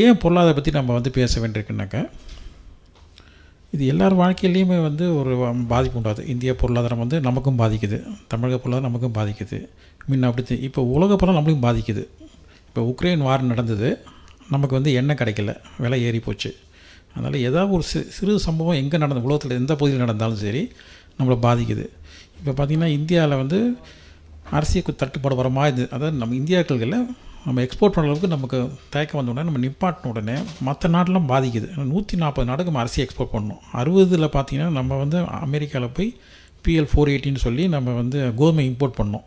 ஏன் பொருளாதார பற்றி நம்ம வந்து பேச வேண்டியிருக்குனாக்கா, இது எல்லார் வாழ்க்கையிலையுமே வந்து ஒரு பாதிப்பு உண்டாது. இந்திய பொருளாதாரம் வந்து நமக்கும் பாதிக்குது, தமிழக பொருளாதாரம் நமக்கும் பாதிக்குது, முன்ன அப்படி இப்போ உலக பொருளாதாரம் நம்மளுக்கும் பாதிக்குது. இப்போ உக்ரைன் வார் நடந்தது, நமக்கு வந்து எண்ணெய் கிடைக்கல, விலை ஏறி போச்சு. அதனால் ஏதாவது ஒரு சிறு சம்பவம் எங்கே நடந்த உலகத்தில் எந்த பகுதியில் நடந்தாலும் சரி நம்மளை பாதிக்குது. இப்போ பார்த்திங்கன்னா இந்தியாவில் வந்து அரிசிக்கு தட்டுப்பாடு வர மாதிரி இருந்தது. அதாவது நம்ம இந்தியாக்களில் நம்ம எக்ஸ்போர்ட் பண்ணுற அளவுக்கு நமக்கு தயக்கம் வந்த உடனே நம்ம நிப்பாட்டின உடனே மற்ற நாட்டெலாம் பாதிக்குது. 140 நாட்டுக்கு நம்ம அரிசி எக்ஸ்போர்ட் பண்ணணும். 60 பார்த்திங்கன்னா நம்ம வந்து அமெரிக்காவில் போய் PL 480 சொல்லி நம்ம வந்து கோதுமை இம்போர்ட் பண்ணோம்.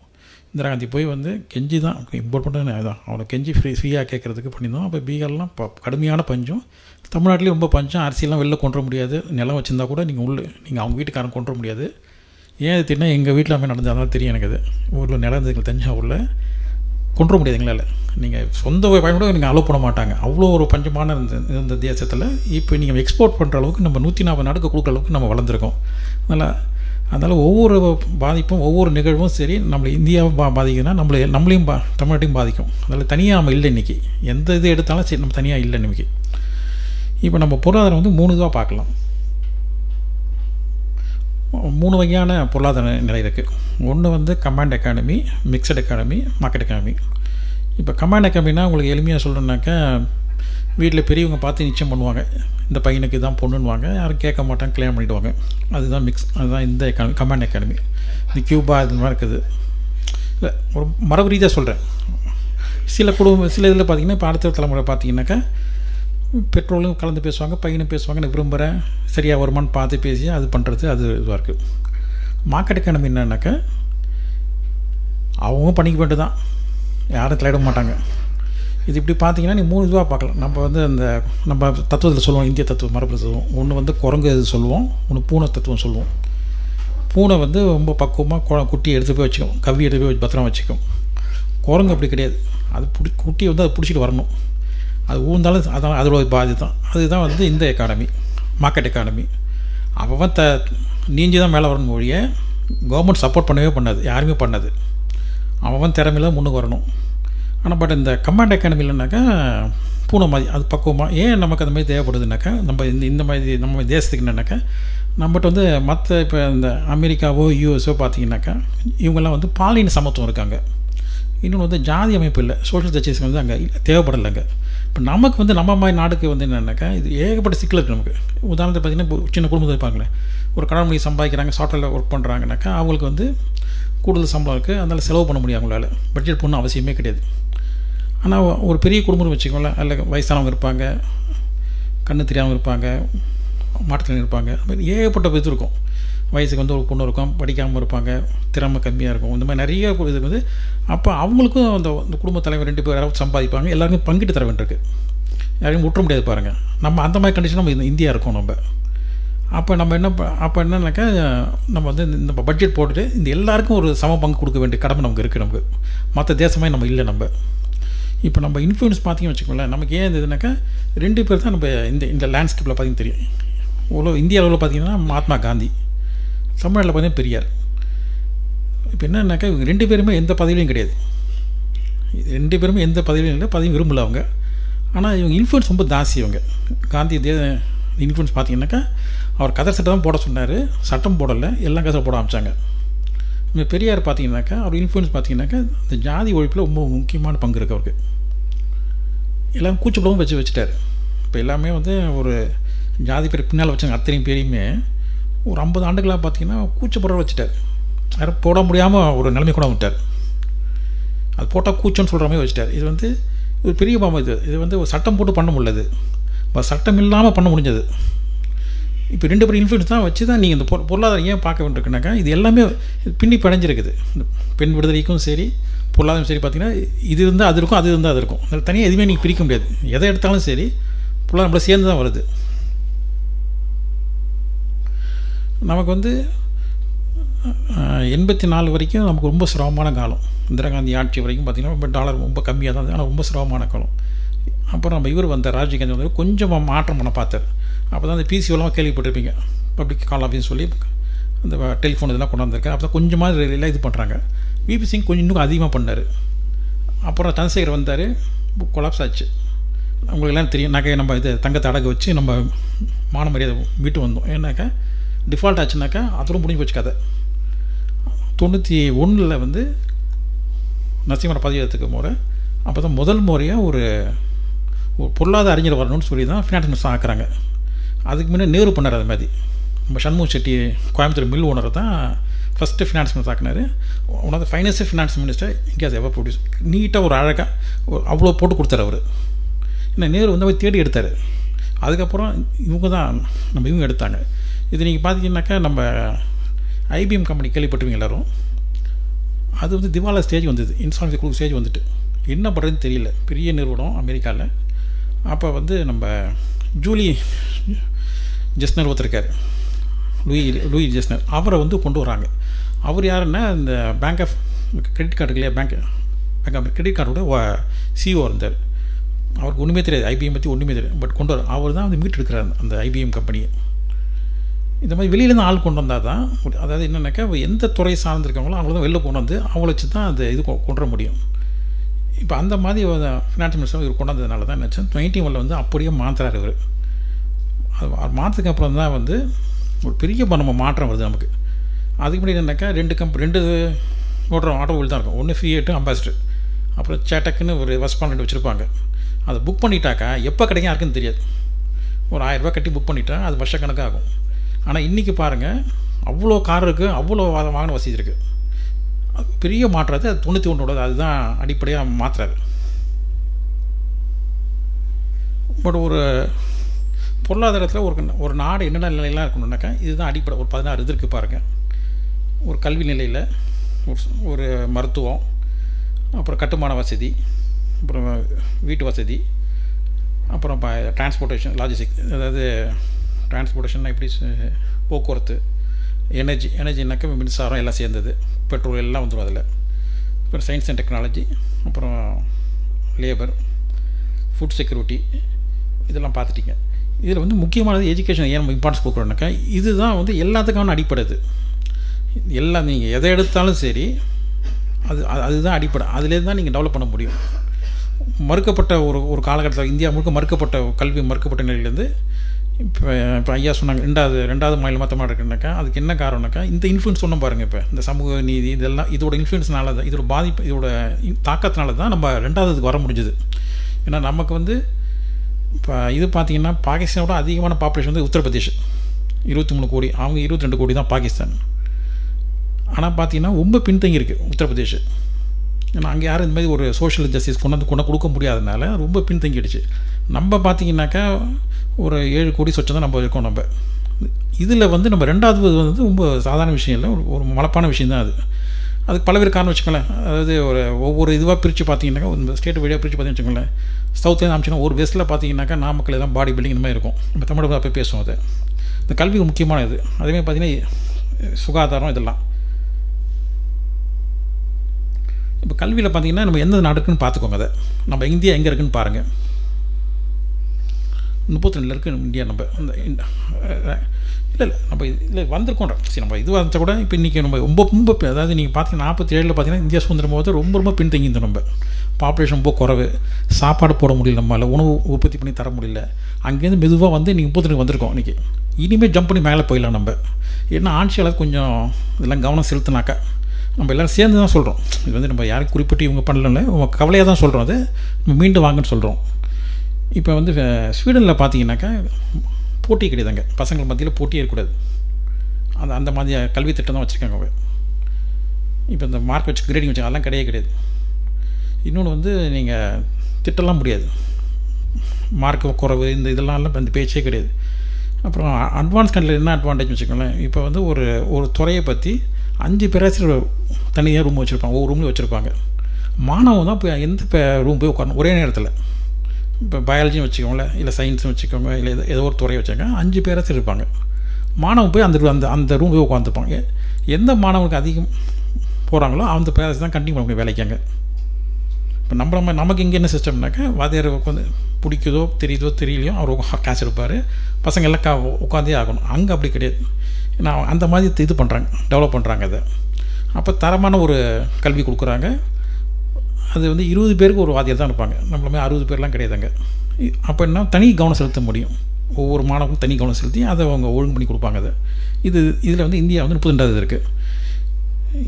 இந்திரா காந்தி போய் வந்து கெஞ்சி தான் இம்போர்ட் பண்ணுறது, அதுதான் அவனை கெஞ்சி ஃப்ரீயாக கேட்குறதுக்கு பண்ணியிருந்தோம். அப்போ பீகார்லாம் கடுமையான பஞ்சம், தமிழ்நாட்டிலையும் ரொம்ப பஞ்சம். அரிசிலாம் வெளில கொண்டு வர முடியாது, நிலம் வச்சுருந்தா கூட நீங்கள் உள்ள நீங்கள் அவங்க வீட்டுக்காரன் கொண்டு வர முடியாது. ஏன் அது தின்னா எங்கள் வீட்டில் அம்மா நடந்தது, அதனால் தெரியும் எனக்கு. அது ஊரில் நிலம் இருந்ததுக்கு தஞ்சாவூரில் கொண்டு வர முடியாது எங்களால், நீங்கள் சொந்த பயன்பட நீங்கள் அலோவ் பண்ண மாட்டாங்க. அவ்வளோ ஒரு பஞ்சமான இருந்த தேசத்தில் இப்போ நீங்கள் எக்ஸ்போர்ட் பண்ணுற அளவுக்கு நம்ம 140 நாட்டுக்கு கொடுக்குற அளவுக்கு நம்ம வளர்ந்துருக்கோம். அதனால் ஒவ்வொரு பாதிப்பும் ஒவ்வொரு நிகழ்வும் சரி நம்மளை இந்தியாவை பாதிக்குதுன்னா நம்மளையும் தமிழ்நாட்டையும் பாதிக்கும். அதனால் தனியாக நம்ம இல்லை இன்றைக்கி, எந்த இது எடுத்தாலும் சரி நம்ம தனியாக இல்லை இன்றைக்கி. இப்போ நம்ம பொருளாதாரம் வந்து 3 இதுவாக பார்க்கலாம். 3 வகையான பொருளாதார நிலை இருக்குது. ஒன்று வந்து command economy, mixed economy, market economy. இப்போ கமாண்ட் எக்கானமினா உங்களுக்கு எளிமையாக சொல்கிறோன்னாக்கா, வீட்டில் பெரியவங்க பார்த்து நிச்சயம் பண்ணுவாங்க, இந்த பையனுக்கு இதான் பொண்ணுன்னுவாங்க, யாரும் கேட்க மாட்டாங்க, கிளியர் பண்ணிவிடுவாங்க. அதுதான் அதுதான் இந்த எக்கானமி, கமாண்ட் எக்கானமி. இந்த கியூபா இது மாதிரி இருக்குது. இல்லை ஒரு மரபு ரீதியாக சொல்கிறேன். சில இதில் பார்த்திங்கன்னா இப்போ அடுத்த தலைமுறை பார்த்திங்கனாக்கா பெட்ரோலும் கலந்து பேசுவாங்க, பையனும் பேசுவாங்க, நான் விரும்புகிறேன் சரியாக வருமானு பார்த்து பேசி அது பண்ணுறது, அது இதுவாக இருக்குது. மார்க்கெட் எக்கானமி என்னன்னாக்கா அவங்க பண்ணிக்க வேண்டியது தான், யாரும் தலையிட மாட்டாங்க. இது இப்படி பார்த்திங்கன்னா நீ 3 இதுவாக பார்க்கலாம். நம்ம வந்து அந்த நம்ம தத்துவத்தில் சொல்லுவோம், இந்திய தத்துவம், மரபு தத்துவம். ஒன்று வந்து குரங்கு இது சொல்லுவோம், ஒன்று பூனை தத்துவம் சொல்லுவோம். பூனை வந்து ரொம்ப பக்குவமாக குட்டியை எடுத்து போய் வச்சுக்கும், கவ்வி எடுத்து போய் பத்திரமா வச்சுக்கும். குரங்கு அப்படி கிடையாது, அது குட்டியை வந்து அது பிடிச்சிட்டு வரணும், அது ஊழ்ந்தாலும் அதான் அதோட பாதி தான். அதுதான் வந்து இந்த எக்கானமி, மார்க்கெட் எக்கானமி. அப்போ நீஞ்சி தான் மேலே வரணும் மொழியை, கவர்மெண்ட் சப்போர்ட் பண்ணவே பண்ணாது, யாருமே பண்ணாது. அவன் திறமையில முன்னுக்கு வரணும். ஆனால் பட் இந்த கமாண்ட் எக்கானமி இல்லைனாக்கா பூனை மாதிரி அது பக்குவமாக. ஏன் நமக்கு அந்த மாதிரி தேவைப்படுதுனாக்கா, நம்ம இந்த மாதிரி நம்ம தேசத்துக்கு என்னன்னாக்கா, நம்மகிட்ட வந்து மற்ற இப்போ இந்த அமெரிக்காவோ US பார்த்திங்கனாக்கா இவங்கெல்லாம் வந்து பாலின சமத்துவம் இருக்காங்க. இன்னொன்று வந்து ஜாதி அமைப்பு இல்லை, சோஷியல் ஜஸ்டிஸ் வந்து அங்கே தேவைப்படலைங்க. இப்போ நமக்கு வந்து நம்ம மாதிரி நாடுக்கு வந்து என்னென்னாக்கா இது ஏகப்பட்ட சிக்கல் இருக்குது நமக்கு. உதாரணத்துக்கு பார்த்திங்கன்னா சின்ன குடும்பத்தில் இருப்பாங்களே, ஒரு கடன் மொழி சம்பாதிக்கிறாங்க, சாஃப்ட்வேரில் ஒர்க் பண்ணுறாங்கனாக்கா அவங்களுக்கு வந்து கூடுதல் சம்பளம் இருக்குது, அதனால் செலவு பண்ண முடியும், அவங்களால பட்ஜெட் போடணும் அவசியமே கிடையாது. ஆனால் ஒரு பெரிய குடும்பம்னு வச்சுக்கோங்கள, அதில் வயசானவங்க இருப்பாங்க, கண்ணு தெரியாமல் இருப்பாங்க, மாற்றுத்திறன் இருப்பாங்க, அதுமாதிரி ஏகப்பட்ட இது இருக்கும். வயசுக்கு வந்து ஒரு பொண்ணு இருக்கும், படிக்காமல் இருப்பாங்க, திறமை கம்மியாக இருக்கும், இந்த மாதிரி நிறைய இது வந்து. அப்போ அவங்களுக்கும் அந்த குடும்ப தலைவர் 2 பேர் யாராவது சம்பாதிப்பாங்க, எல்லாருமே பங்கிட்டு தர வேண்டியிருக்கு, யாரையும் விட்டுற முடியாது பாருங்கள். நம்ம அந்த மாதிரி கண்டிஷன் நம்ம இந்தியா இருக்கோம் நம்ம. அப்போ நம்ம என்னன்னாக்கா நம்ம வந்து இந்த பட்ஜெட் போட்டுட்டு இந்த எல்லாருக்கும் ஒரு சம பங்கு கொடுக்க வேண்டிய கடமை நமக்கு இருக்குது. நமக்கு மற்ற தேசமாக நம்ம இல்லை. நம்ம இப்போ நம்ம இன்ஃப்ளூயன்ஸ் பார்த்திங்கன்னு வச்சுக்கோங்களேன், நமக்கு ஏன் இதுனாக்கா 2 பேர் தான் நம்ம இந்த லேண்ட்ஸ்கேப்பில் பார்த்திங்கன்னு தெரியும். இவ்வளோ இந்திய அளவில் பார்த்திங்கன்னா மகாத்மா காந்தி, தமிழ்நாட்டில் பார்த்திங்கன்னா பெரியார். இப்போ என்னன்னாக்கா இவங்க 2 பேருமே எந்த பதவியிலையும் கிடையாது, 2 பேருமே எந்த பதவியிலையும் இல்லை, பதவியும் விரும்பலை அவங்க. ஆனால் இவங்க இன்ஃப்ளூயன்ஸ் ரொம்ப ஜாஸ்தி. இவங்க காந்தி இன்ஃப்ளூயன்ஸ் பார்த்திங்கனாக்கா அவர் கதர் சட்டை தான் போட சொன்னார், சட்டம் போடலை, எல்லாம் கதரை போட ஆரம்பித்தாங்க. இப்போ பெரியார் பார்த்திங்கனாக்கா அவர் இன்ஃப்ளூயன்ஸ் பார்த்திங்கனாக்கா இந்த ஜாதி ஒழிப்பில் ரொம்ப முக்கியமான பங்கு இருக்குது அவருக்கு. எல்லாம் கூச்சப்படவும் வச்சுட்டார். இப்போ எல்லாமே வந்து ஒரு ஜாதி பேர் பின்னால் வச்சாங்க, அத்தனையும் பேரையுமே ஒரு 50 ஆண்டுகளாக பார்த்திங்கன்னா கூச்சப்படுற வச்சுட்டார். யாரும் போட முடியாமல் ஒரு நிலைமை கூட வந்துட்டார், அது போட்டால் கூச்சம்னு சொல்கிற மாதிரி வச்சுட்டார். இது வந்து ஒரு பெரிய பாம்பு. இது வந்து ஒரு சட்டம் போட்டு பண்ண முடியாது, சட்டம் இல்லாமல் பண்ண முடிஞ்சது. இப்போ 2 பேர் இன்ஃப்ளூயன்ஸ் தான் வச்சு தான் நீங்கள் இந்த பொருளாதாரம் ஏன் பார்க்க வேண்டியிருக்குனாக்கா, இது எல்லாமே பின்னி படைஞ்சிருக்குது. பெண் விடுதலைக்கும் சரி, பொருளாதாரம் சரி பார்த்திங்கன்னா இது இருந்தால் அது இருக்கும், அது இருந்தால் அது இருக்கும். அதில் தனியாக எதுவுமே நீங்கள் பிரிக்க முடியாது, எதை எடுத்தாலும் சரி பொருளாதாரம் நம்மளை சேர்ந்து தான் வருது. நமக்கு வந்து 84 வரைக்கும் நமக்கு ரொம்ப சிரமமான காலம், இந்திரா காந்தி ஆட்சி வரைக்கும் பார்த்திங்கன்னா ரொம்ப டாலர் ரொம்ப கம்மியாக தான் இருந்தது, ஆனால் ரொம்ப சிரமமான காலம். அப்புறம் நம்ம இவர் வந்தார், ராஜீவ் காந்தி வந்து கொஞ்சம் மாற்றம் பண்ண பார்த்தார். அப்போ தான் அந்த PCO கேள்விப்பட்டிருப்பீங்க, பப்ளிக் கால் ஆஃபீஸ்னு சொல்லி அந்த டெலிஃபோன் இதெல்லாம் கொண்டாந்துருக்காரு. அப்போ தான் கொஞ்சமாக இது பண்ணுறாங்க. விபி சிங் கொஞ்சம் இன்னும் அதிகமாக பண்ணார். அப்புறம் தனசேகர் வந்தார், கொலாப்ஸ் ஆச்சு. அவங்களுக்கெல்லாம் தெரியும்னாக்கா நம்ம இது தங்கத்தை அடகு வச்சு நம்ம மான மரியாதை வீட்டு வந்தோம். ஏன்னாக்கா டிஃபால்ட் ஆச்சுனாக்கா அதோட முடிஞ்சு போச்சு கதை. 91 வந்து நரசிம்மர பதிவேத்துக்கு முறை அப்போ தான் முதல் முறையாக ஒரு பொருளாதார அறிஞர் வரணும்னு சொல்லி தான் ஃபினான்ஸ் மினிஸ்டர் ஆக்குறாங்க. அதுக்கு முன்னே நேரு பண்ணார். அது மாதிரி நம்ம சண்முக செட்டி கோயம்புத்தூர் மில் ஓனர் தான் ஃபஸ்ட்டு ஃபினான்ஸ் மினிஸ்டர் ஆக்குனார். One of the finance finance minister இங்கேயாவது எவ்வளோ ப்ரொடியூஸ் நீட்டாக ஒரு அழகாக அவ்வளோ போட்டு கொடுத்தார் அவர். ஏன்னா நேரு வந்து போய் தேடி எடுத்தார். அதுக்கப்புறம் இவங்க தான் நம்ம இவங்க எடுத்தாங்க. இது நீங்கள் பார்த்தீங்கன்னாக்கா நம்ம IBM கம்பெனி கேள்விப்பட்டுவீங்க எல்லோரும். அது வந்து திவாலா ஸ்டேஜ் வந்தது, இன்சால்வன்சி குழு ஸ்டேஜ் வந்துட்டு என்ன பண்ணுறதுன்னு தெரியல. பெரிய நிறுவனம் அமெரிக்காவில். அப்போ வந்து நம்ம ஜூலி ஜெஸ்னர் ஒருத்தருக்கார், லூயி ஜெஸ்னர், அவரை வந்து கொண்டு வராங்க. அவர் யாருன்னா இந்த பேங்க் ஆஃப் கிரெடிட் கார்டு இல்லையா, பேங்க் கிரெடிட் கார்டோட CEO இருந்தார். அவருக்கு ஒன்றுமே தெரியாது, IBM பற்றி ஒன்றுமே தெரியாது. பட் கொண்டு வர அவர் தான் வந்து மீட் எடுக்கிறார் அந்த IBM கம்பெனியை. இந்த மாதிரி வெளியிலேருந்து ஆள் கொண்டு வந்தால் தான், அதாவது என்னென்னாக்கா எந்த துறை சார்ந்திருக்காங்களோ அவங்கள தான் வெளில கொண்டு வந்து அவங்கள வச்சு தான் அந்த இது கொண்டு வர முடியும். இப்போ அந்த மாதிரி ஃபினான்ஸ் மினிஸ்டர் இவர் கொண்டாந்ததுனால தான் நினச்சேன் 91 வந்து அப்படியே மாற்றுறாரு இவர். அது மாற்றதுக்கு அப்புறம் தான் வந்து ஒரு பெரிய நம்ம மாற்றம் வருது நமக்கு. அதுக்கு முன்னாடி என்னென்னாக்கா ரெண்டு ஓடுற ஆட்டோவில் தான் இருக்கும். ஒன்று ஃபியட்டு அம்பாசிடர், அப்புறம் சேட்டக்குன்னு ஒரு ரெஸ்பாண்ட் வச்சுருப்பாங்க. அதை புக் பண்ணிட்டாக்கா எப்போ கிடைக்கும் யாருக்குன்னு தெரியாது. ஒரு 1000 ரூபா கட்டி புக் பண்ணிட்டா அது வருஷக்கணக்காகும். ஆனால் இன்றைக்கி பாருங்கள் அவ்வளோ கார் இருக்குது, அவ்வளோ வாகன வசதி இருக்குது. அது பெரிய மாற்றாது. அது 91 அதுதான் அடிப்படையாக மாற்றுறாரு. பட் ஒரு பொருளாதாரத்தில் ஒரு நாடு என்னென்ன நிலையெல்லாம் இருக்கணும்னாக்கா இதுதான் அடிப்படை. ஒரு 16 இது இருக்குது பாருங்கள். ஒரு கல்வி நிலையில் ஒரு மருத்துவம், அப்புறம் கட்டுமான வசதி, அப்புறம் வீட்டு வசதி, அப்புறம் டிரான்ஸ்போர்ட்டேஷன் லாஜிஸ்டிக், அதாவது டிரான்ஸ்போர்ட்டேஷன்னா எப்படி போக்குவரத்து, எனர்ஜினாக்க மின்சாரம் எல்லாம் சேர்ந்தது, பெட்ரோல் எல்லாம் வந்துடும் அதில். அப்புறம் சயின்ஸ் அண்ட் டெக்னாலஜி, அப்புறம் லேபர், ஃபுட் செக்யூரிட்டி, இதெல்லாம் பார்த்துட்டிங்க. இதில் வந்து முக்கியமானது எஜுகேஷன். ஏன் இம்பார்ட்டன்ஸ் கொடுக்குறோம்னாக்கா இதுதான் வந்து எல்லாத்துக்கான அடிப்படைது. எல்லாம் நீங்கள் எதை எடுத்தாலும் சரி அதுதான் அடிப்படை. அதுலேருந்து தான் நீங்கள் டெவலப் பண்ண முடியும். மறுக்கப்பட்ட ஒரு காலகட்டத்தில் இந்தியா முழுக்க மறுக்கப்பட்ட கல்வி மறுக்கப்பட்ட நிலையிலேருந்து இப்போ ஐயா சொன்னாங்க ரெண்டாவது மாநில மாற்றமாக இருக்குனாக்கா அதுக்கு என்ன காரணம்னாக்கா இந்த இன்ஃப்ளூன்ஸ் சொன்ன பாருங்கள். இப்போ இந்த சமூக நீதி இதெல்லாம் இதோட இன்ஃப்ளூன்ஸ்னால தான், இதோட பாதிப்பு, இதோட தாக்கத்தினால தான் நம்ம ரெண்டாவதுக்கு வர முடிஞ்சுது. ஏன்னா நமக்கு வந்து இப்போ இது பார்த்திங்கன்னா பாகிஸ்தானோட அதிகமான பாப்புலேஷன் வந்து உத்தரப்பிரதேஷ் 23 கோடி, அவங்க 22 கோடி தான் பாகிஸ்தான். ஆனால் பார்த்திங்கன்னா ரொம்ப பின்தங்கி இருக்குது உத்தரப்பிரதேஷ். ஏன்னா அங்கே யாரும் இந்த மாதிரி ஒரு சோஷியல் ஜஸ்டிஸ் கொண்டு கொடுக்க முடியாதனால ரொம்ப பின்தங்கிடுச்சு. நம்ம பார்த்திங்கனாக்கா ஒரு 7 கோடி சொச்சம் தான் நம்ம இருக்கோம். நம்ம இதில் வந்து நம்ம ரெண்டாவது வந்து ரொம்ப சாதாரண விஷயம் இல்லை, ஒரு மலப்பான விஷயந்தான் அது. அதுக்கு பலவேறு காரணம் வச்சுக்கோங்களேன். அதாவது ஒரு ஒவ்வொரு இதுவாக பிரித்து பார்த்திங்கனாக்கா இந்த ஸ்டேட் வழியாக பிரித்து பார்த்திங்கன்னு வச்சுக்கோங்களேன். சவுத்துலேருந்து ஆரம்பிச்சுன்னா ஒரு வெஸ்ட்டில் பார்த்திங்கனாக்கா நாமக்கல் எல்லாம் பாடி பில்டிங் இந்த மாதிரி இருக்கும். நம்ம தமிழகம் அப்போ பேசுவோம். அது இந்த கல்விக்கு முக்கியமான இது. அதேமாதிரி பார்த்திங்கன்னா சுகாதாரம் இதெல்லாம். இப்போ கல்வியில் பார்த்திங்கன்னா நம்ம எந்த நாடு இருக்குன்னு பார்த்துக்கோங்க. அதை நம்ம இந்தியா எங்கே இருக்குதுன்னு பாருங்கள். 32 இருக்குது இந்தியா. நம்ம அந்த இல்லை நம்ம இல்லை வந்திருக்கோன்ற சரி நம்ம இதுவாக இருந்தால் கூட இப்போ இன்றைக்கி நம்ம ரொம்ப ரொம்ப அதாவது நீங்கள் பார்த்திங்கன்னா 47 பார்த்திங்கன்னா இந்தியா சுதந்திரம் போது ரொம்ப ரொம்ப பின்தங்கியிருந்தோம். நம்ம பாப்புலேஷன் ரொம்ப குறைவு, சாப்பாடு போட முடியல, நம்மளால் உணவு உற்பத்தி பண்ணி தர முடியல. அங்கேருந்து மெதுவாக வந்து நீங்கள் 32 வந்திருக்கோம். இன்றைக்கி இனிமேல் ஜம்ப் பண்ணி மேலே போயிடலாம் நம்ம. ஏன்னா ஆட்சியாளர் கொஞ்சம் இதெல்லாம் கவனம் செலுத்தினாக்கா நம்ம எல்லோரும் சேர்ந்து தான் சொல்கிறோம். இது வந்து நம்ம யாரும் குறிப்பிட்டு இவங்க பண்ணல, இவங்க கவலையாக தான் சொல்கிறோம். அது நம்ம மீண்டும் வாங்கன்னு சொல்கிறோம். இப்போ வந்து ஸ்வீடனில் பார்த்திங்கனாக்கா போட்டி கிடையாதுங்க. பசங்கள் மத்தியில் போட்டியே இருக்கக்கூடாது. அந்த மாதிரி கல்வி திட்டம் தான் வச்சுருக்காங்க அவங்க. இப்போ இந்த மார்க் வச்சு கிரேடிங் வச்சு அதெல்லாம் கிடையாது. இன்னொன்று வந்து நீங்கள் திட்டலாம் முடியாது, மார்க் குறைவு இந்த இதெல்லாம் இல்லை, அந்த பேச்சே கிடையாது. அப்புறம் அட்வான்ஸ் கண்ட்ரியில் என்ன அட்வான்டேஜ் வச்சுக்கோங்களேன். இப்போ வந்து ஒரு துறையை பற்றி 5 பேராசிரியர் தனியாக ரூம் வச்சுருப்பாங்க. ஒவ்வொரு ரூம்லேயும் வச்சுருப்பாங்க. மாணவன் தான் போய் எந்த ரூம் போய் உட்காரணும் ஒரே நேரத்தில். இப்போ பயாலஜின்னு வச்சுக்கோங்களேன், இல்லை சயின்ஸ்னு வச்சுக்கோங்க, இல்லை ஏதோ ஒரு துறையை வச்சுக்கோங்க. 5 பேராசிரியர் இருப்பாங்க. மாணவன் போய் அந்த ரூம் போய் உட்காந்துப்பாங்க. எந்த மாணவனுக்கு அதிகம் போகிறாங்களோ அந்த பேராசிரியர் தான் கண்டிப்பாக அவங்க வேலைக்காங்க. இப்போ நமக்கு இங்கே என்ன சிஸ்டம்னாக்கா வாத்தியார் உட்காந்து பிடிக்குதோ தெரியுதோ தெரியலையோ அவர் காசு எடுப்பார், பசங்க எல்லாம் உட்காந்தே ஆகணும். அங்கே அப்படி கிடையாது. நான் அந்த மாதிரி இது பண்ணுறாங்க, டெவலப் பண்ணுறாங்க. அதை அப்போ தரமான ஒரு கல்வி கொடுக்குறாங்க. அது வந்து 20 பேருக்கு ஒரு வாத்தியார் தான் இருப்பாங்க. நம்மள மாதிரி 60 பேர்லாம் கிடையாதுங்க. அப்படின்னா தனி கவனம் செலுத்த முடியும். ஒவ்வொரு மாணவர்களும் தனி கவனம் செலுத்தி அதை அவங்க ஒழுங்கு பண்ணி கொடுப்பாங்க. அது இது இதில் வந்து இந்தியா வந்து 32வது இருக்குது.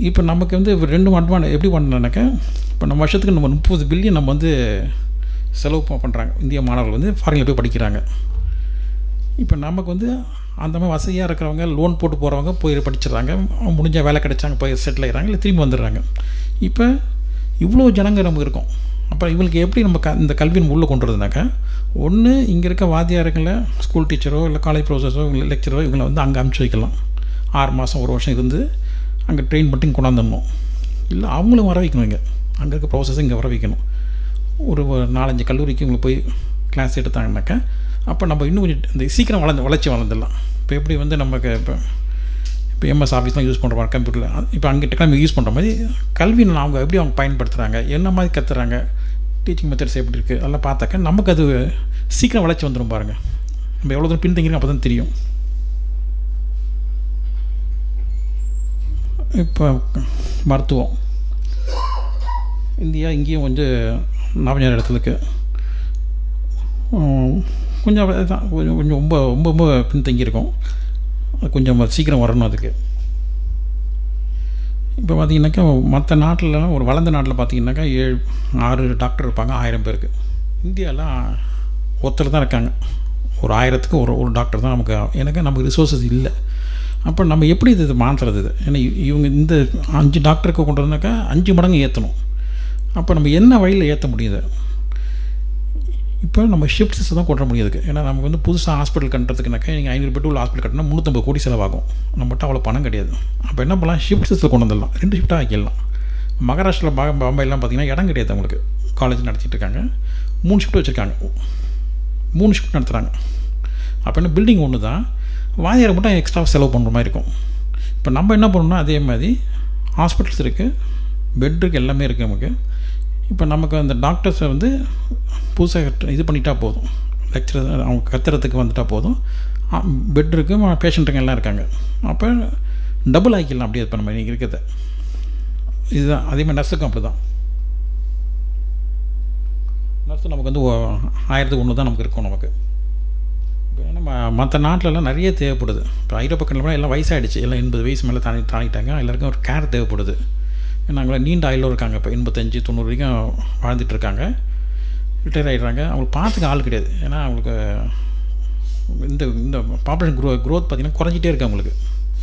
இப்போ நமக்கு வந்து ரெண்டும் அட்வான்டேஜ் எப்படி பண்ணனாக்கா, இப்போ நம்ம வருஷத்துக்கு நம்ம 30 பில்லியன் நம்ம வந்து செலவு பண்ணுறாங்க இந்திய மாணவர்கள் வந்து ஃபாரினில் போய் படிக்கிறாங்க. இப்போ நமக்கு வந்து அந்த மாதிரி வசதியாக இருக்கிறவங்க லோன் போட்டு போகிறவங்க போய் படிச்சிடுறாங்க, முடிஞ்ச வேலை கிடைச்சாங்க போய் செட்டில் ஆகிறாங்க, இல்லை திரும்பி வந்துடுறாங்க. இப்போ இவ்வளோ ஜனங்க நமக்கு இருக்கும். அப்புறம் இவங்களுக்கு எப்படி நம்ம இந்த கல்வியின் உள்ளே கொண்டு வரதுனாக்கா, ஒன்று இங்கே இருக்க வாத்தியாரங்களை ஸ்கூல் டீச்சரோ இல்லை காலேஜ் ப்ரொஃபஸரோ இவங்களை லெக்சரோ இவங்களை வந்து அங்கே அனுப்பிச்சி வைக்கலாம். 6 மாதம் 1 வருஷம் இருந்து அங்கே ட்ரெயின் பண்ணி கொண்டாந்துடணும். இல்லை அவங்களும் வர வைக்கணும், இங்கே அங்கே இருக்க ப்ரொஃபஸர்ஸும் இங்கே வர வைக்கணும். ஒரு 4-5 கல்லூரிக்கு இவங்க போய் கிளாஸ் எடுத்தாங்கனாக்கா அப்போ நம்ம இன்னும் கொஞ்சம் இந்த சீக்கிரம் வளர்ந்துடலாம். இப்போ எப்படி வந்து நமக்கு இப்போ எம்எஸ் ஆஃபீஸ்லாம் யூஸ் பண்ணுற மாதிரி கம்ப்யூட்டரில் இப்போ அங்கே டெக்னாலஜி யூஸ் பண்ணுற மாதிரி கல்வி அவங்க எப்படி அவங்க பயன்படுத்துகிறாங்க, என்ன மாதிரி கற்றுறாங்க, டீச்சிங் மெத்தட்ஸ் எப்படி இருக்குது அதெல்லாம் பார்த்தாக்கா நமக்கு அது சீக்கிரம் வளர்ச்சி வந்துடும். பாருங்கள் நம்ம எவ்வளோ தூரம் பின்தங்கிருக்கோம் அப்போ தான் தெரியும். இப்போ மருத்துவம் இந்தியா இங்கேயும் கொஞ்சம் நவஞ்சர் இடத்துல இருக்குது. கொஞ்சம் ரொம்ப ரொம்ப ரொம்ப பின்தங்கியிருக்கோம். கொஞ்சம் சீக்கிரம் வரணும் அதுக்கு. இப்போ பார்த்திங்கனாக்கா மற்ற நாட்டில் ஒரு வளர்ந்த நாட்டில் பார்த்திங்கனாக்கா 7-6 டாக்டர் இருப்பாங்க 1000 பேருக்கு. இந்தியாவில் ஒருத்தர் தான் இருக்காங்க. ஒரு 1000க்கு ஒரு டாக்டர் தான் நமக்கு. எனக்கு நமக்கு ரிசோர்ஸஸ் இல்லை. அப்போ நம்ம எப்படி இது மாற்றுறது? இது ஏன்னா இவங்க இந்த 5 டாக்டருக்கு கொண்டு வந்தாக்கா 5 மடங்கு ஏற்றணும். அப்போ நம்ம என்ன வழியில் ஏற்ற முடியுது? இப்போ நம்ம ஷிஃப்ட்ஸ் தான் கொட்ட முடியாது. ஏன்னா நமக்கு வந்து புதுசாக ஹாஸ்பிட்டல் கட்டுறதுக்குனாக்கா நீங்கள் 500 பெட் உள்ள ஹாஸ்பிட்டல் கட்டினா 350 கோடி செலவாகும். நம்மகிட்ட அவ்வளோ பணம் கிடையாது. அப்போ என்ன பண்ணலாம், ஷிஃப்ட்ஸில் கொண்டு வந்துடலாம், 2 ஷிஃப்டாக ஆக்கிடலாம். மகாராஷ்டிராவில் பாம்பேலாம் பார்த்திங்கன்னா இடம் கிடையாது அவங்களுக்கு. காலேஜ் நடத்திட்டு இருக்காங்க, 3 ஷிஃப்ட் வச்சுருக்காங்க, 3 ஷிஃப்ட் நடத்துகிறாங்க. அப்போ என்ன, பில்டிங் ஒன்று தான், வாதியாரை மட்டும் எக்ஸ்ட்ரா செலவு பண்ணுற மாதிரி இருக்கும். இப்போ நம்ம என்ன பண்ணணும்னா அதே மாதிரி ஹாஸ்பிட்டல்ஸ் இருக்குது, பெட் இருக்குது, எல்லாமே இருக்குது நமக்கு. இப்போ நமக்கு அந்த டாக்டர்ஸை வந்து புதுசாக இது பண்ணிட்டா போதும், லெக்சரர் அவங்க கத்துறதுக்கு வந்துட்டால் போதும், பெட் இருக்குது, பேஷண்ட்டுங்க எல்லாம் இருக்காங்க. அப்போ டபுள் ஆக்கிடலாம் அப்படியே. இப்போ நம்ம இன்றைக்கி இருக்கிறத இதுதான் அதேமாதிரி நர்ஸுக்கும் அப்படி தான். நர்ஸும் நமக்கு வந்து 1000க்கு 1 தான் நமக்கு இருக்கும். நமக்கு நம்ம மற்ற நாட்டிலலாம் நிறைய தேவைப்படுது. இப்போ ஐரோப்பா கண்ட்லாம் எல்லாம் வயசாகிடுச்சு, எல்லாம் 80 வயசு மேலே தாண்டிட்டாங்க. எல்லாருக்கும் ஒரு கேர் தேவைப்படுது. நாங்களே நீண்ட ஆயிலும் இருக்காங்க. இப்போ 85-90 வரைக்கும் வாழ்ந்துட்டுருக்காங்க, ரிட்டையர் ஆகிடுறாங்க. அவங்களுக்கு பார்த்துக்க ஆள் கிடையாது. ஏன்னா அவங்களுக்கு இந்த இந்த பாப்புலேஷன் க்ரோத் பார்த்திங்கன்னா குறைஞ்சிட்டே இருக்குது. அவங்களுக்கு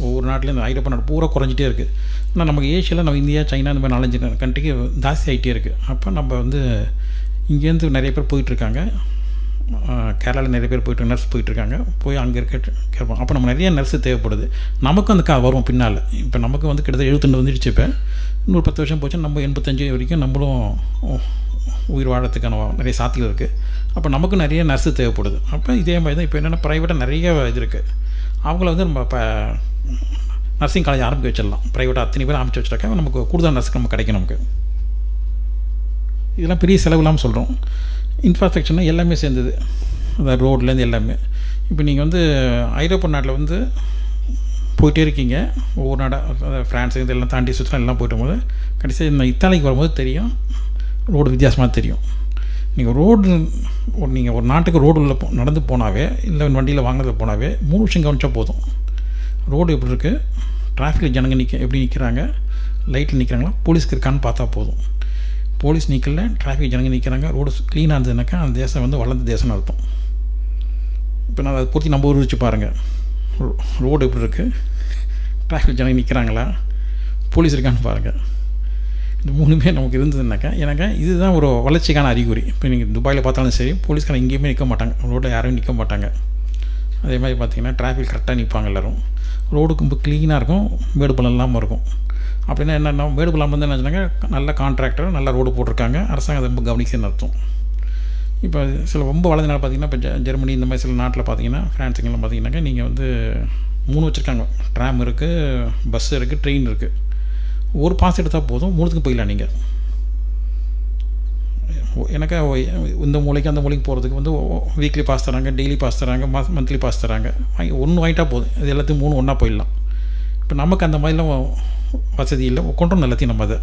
ஒவ்வொரு நாட்டில் இந்த ஐரோப்பா நாடு பூரா குறைஞ்சிட்டே இருக்குது. ஆனால் நமக்கு ஏஷியாவில் நம்ம இந்தியா, சைனா இந்த மாதிரி 4-5 கண்ட்ரிக்கு ஜாஸ்தி ஆகிட்டே இருக்குது. அப்போ நம்ம வந்து இங்கேருந்து நிறைய பேர் போயிட்டுருக்காங்க. கேரளாவில் நிறைய பேர் போய்ட்டு நர்ஸ் போயிட்டுருக்காங்க, போய் அங்கே இருக்க கேட்போம். அப்போ நம்ம நிறைய நர்ஸு தேவைப்படுது. நமக்கும் அந்த வரும் பின்னால். இப்போ நமக்கு வந்து கிட்டத்தட்ட 72 வந்துடுச்சு. இப்போ இன்னொரு 10 வருஷம் போச்சு, நம்ம 85 வரைக்கும் நம்மளும் உயிர் வாழறதுக்கான நிறைய சாத்தியம் இருக்குது. அப்போ நமக்கும் நிறைய நர்ஸு தேவைப்படுது. அப்போ இதே மாதிரி தான் இப்போ என்னென்னா ப்ரைவேட்டாக நிறைய இது இருக்குது. அவங்கள வந்து நம்ம இப்போ நர்சிங் காலேஜ் ஆரம்பிக்க வச்சிடலாம். ப்ரைவேட்டாக அத்தனை பேர் ஆரம்பித்து வச்சுட்டாக்கா நமக்கு கூடுதல் நர்ஸுக்கு நம்ம கிடைக்கும். நமக்கு இதெல்லாம் பெரிய செலவு இல்லாமல் சொல்கிறோம். இன்ஃப்ராஸ்ட்ரக்சர்னால் எல்லாமே சேர்ந்தது, அந்த ரோட்லேருந்து எல்லாமே. இப்போ நீங்கள் வந்து ஐரோப்பா நாட்டில் வந்து போயிட்டே இருக்கீங்க, ஒவ்வொரு நாடாக ஃப்ரான்ஸு இதெல்லாம் தாண்டி சுற்றுலாம் எல்லாம் போய்ட்டும் போது கடைசியாக இந்த இத்தாலிக்கு வரும்போது தெரியும், ரோடு வித்தியாசமாக தெரியும். நீங்கள் ரோடு நீங்கள் ஒரு நாட்டுக்கு ரோடு உள்ள நடந்து போனாவே இல்லை வண்டியில் வாங்கினது போனாவே 3 விஷயம் கவனிச்சா போதும். ரோடு எப்படி இருக்குது, டிராஃபிக்கில் ஜனங்க எப்படி நிற்கிறாங்க, லைட்டில் நிற்கிறாங்களா, போலீஸ்க்கு இருக்கான்னு பார்த்தா போதும். போலீஸ் நிற்கல, டிராஃபிக் ஜனங்க நிற்கிறாங்க, ரோடு க்ளீனாக இருந்ததுனாக்கா அந்த தேசம் வந்து வளர்ந்த தேசம்னு அர்த்தம். இப்போ நான் அதை பொறுத்து நம்ம ஊர் வச்சு பாருங்கள், ரோடு எப்படி இருக்குது, டிராஃபிக் ஜனங்க நிற்கிறாங்களா, போலீஸ் இருக்கான்னு பாருங்கள். இந்த 3மே நமக்கு இருந்ததுனாக்கா எனக்கு இதுதான் ஒரு வளர்ச்சிக்கான அறிகுறி. இப்போ நீங்கள் துபாயில் பார்த்தாலும் சரி, போலீஸ்கார எங்கேயுமே நிற்க மாட்டாங்க, ரோட்டில் யாரும் நிற்க மாட்டாங்க. அதே மாதிரி பார்த்திங்கன்னா டிராஃபிக் கரெக்டாக நிற்பாங்க எல்லோரும். ரோடுக்கு ரொம்ப க்ளீனாக இருக்கும், மேடு பள்ளம் இல்லாமல் இருக்கும். அப்படின்னா என்னென்ன மேடு பள்ளம் வந்து என்னச்சுனாங்க, நல்ல கான்ட்ராக்டர் நல்லா ரோடு போட்டிருக்காங்க, அரசாங்கம் ரொம்ப கவனிக்குதுன்னு அர்த்தம். இப்போ சில ரொம்ப வளர்ந்த நாள் பார்த்திங்கன்னா இப்போ ஜெர்மனி இந்த மாதிரி சில நாட்டில் பார்த்திங்கன்னா, ஃப்ரான்ஸுங்கெல்லாம் பார்த்திங்கனாக்கா நீங்கள் வந்து 3 வச்சுருக்காங்க, ட்ராம் இருக்குது, பஸ் இருக்குது, ட்ரெயின் இருக்குது. ஒரு பாஸ் எடுத்தால் போதும், 3த்துக்கும் போயிடலாம். நீங்கள் எனக்கு இந்த மூலைக்கு அந்த மூலைக்கு போகிறதுக்கு வந்து வீக்லி பாஸ் தராங்க, டெய்லி பாஸ் தராங்க, மந்த்லி பாஸ் தராங்க. ஒன்று வாங்கிட்டால் போதும், இது எல்லாத்தையும் 3 ஒன்றா போயிடலாம். இப்போ நமக்கு அந்த மாதிரிலாம் வசதி இல்லை, கொண்டு வந்து எல்லாத்தையும் நம்ம அதை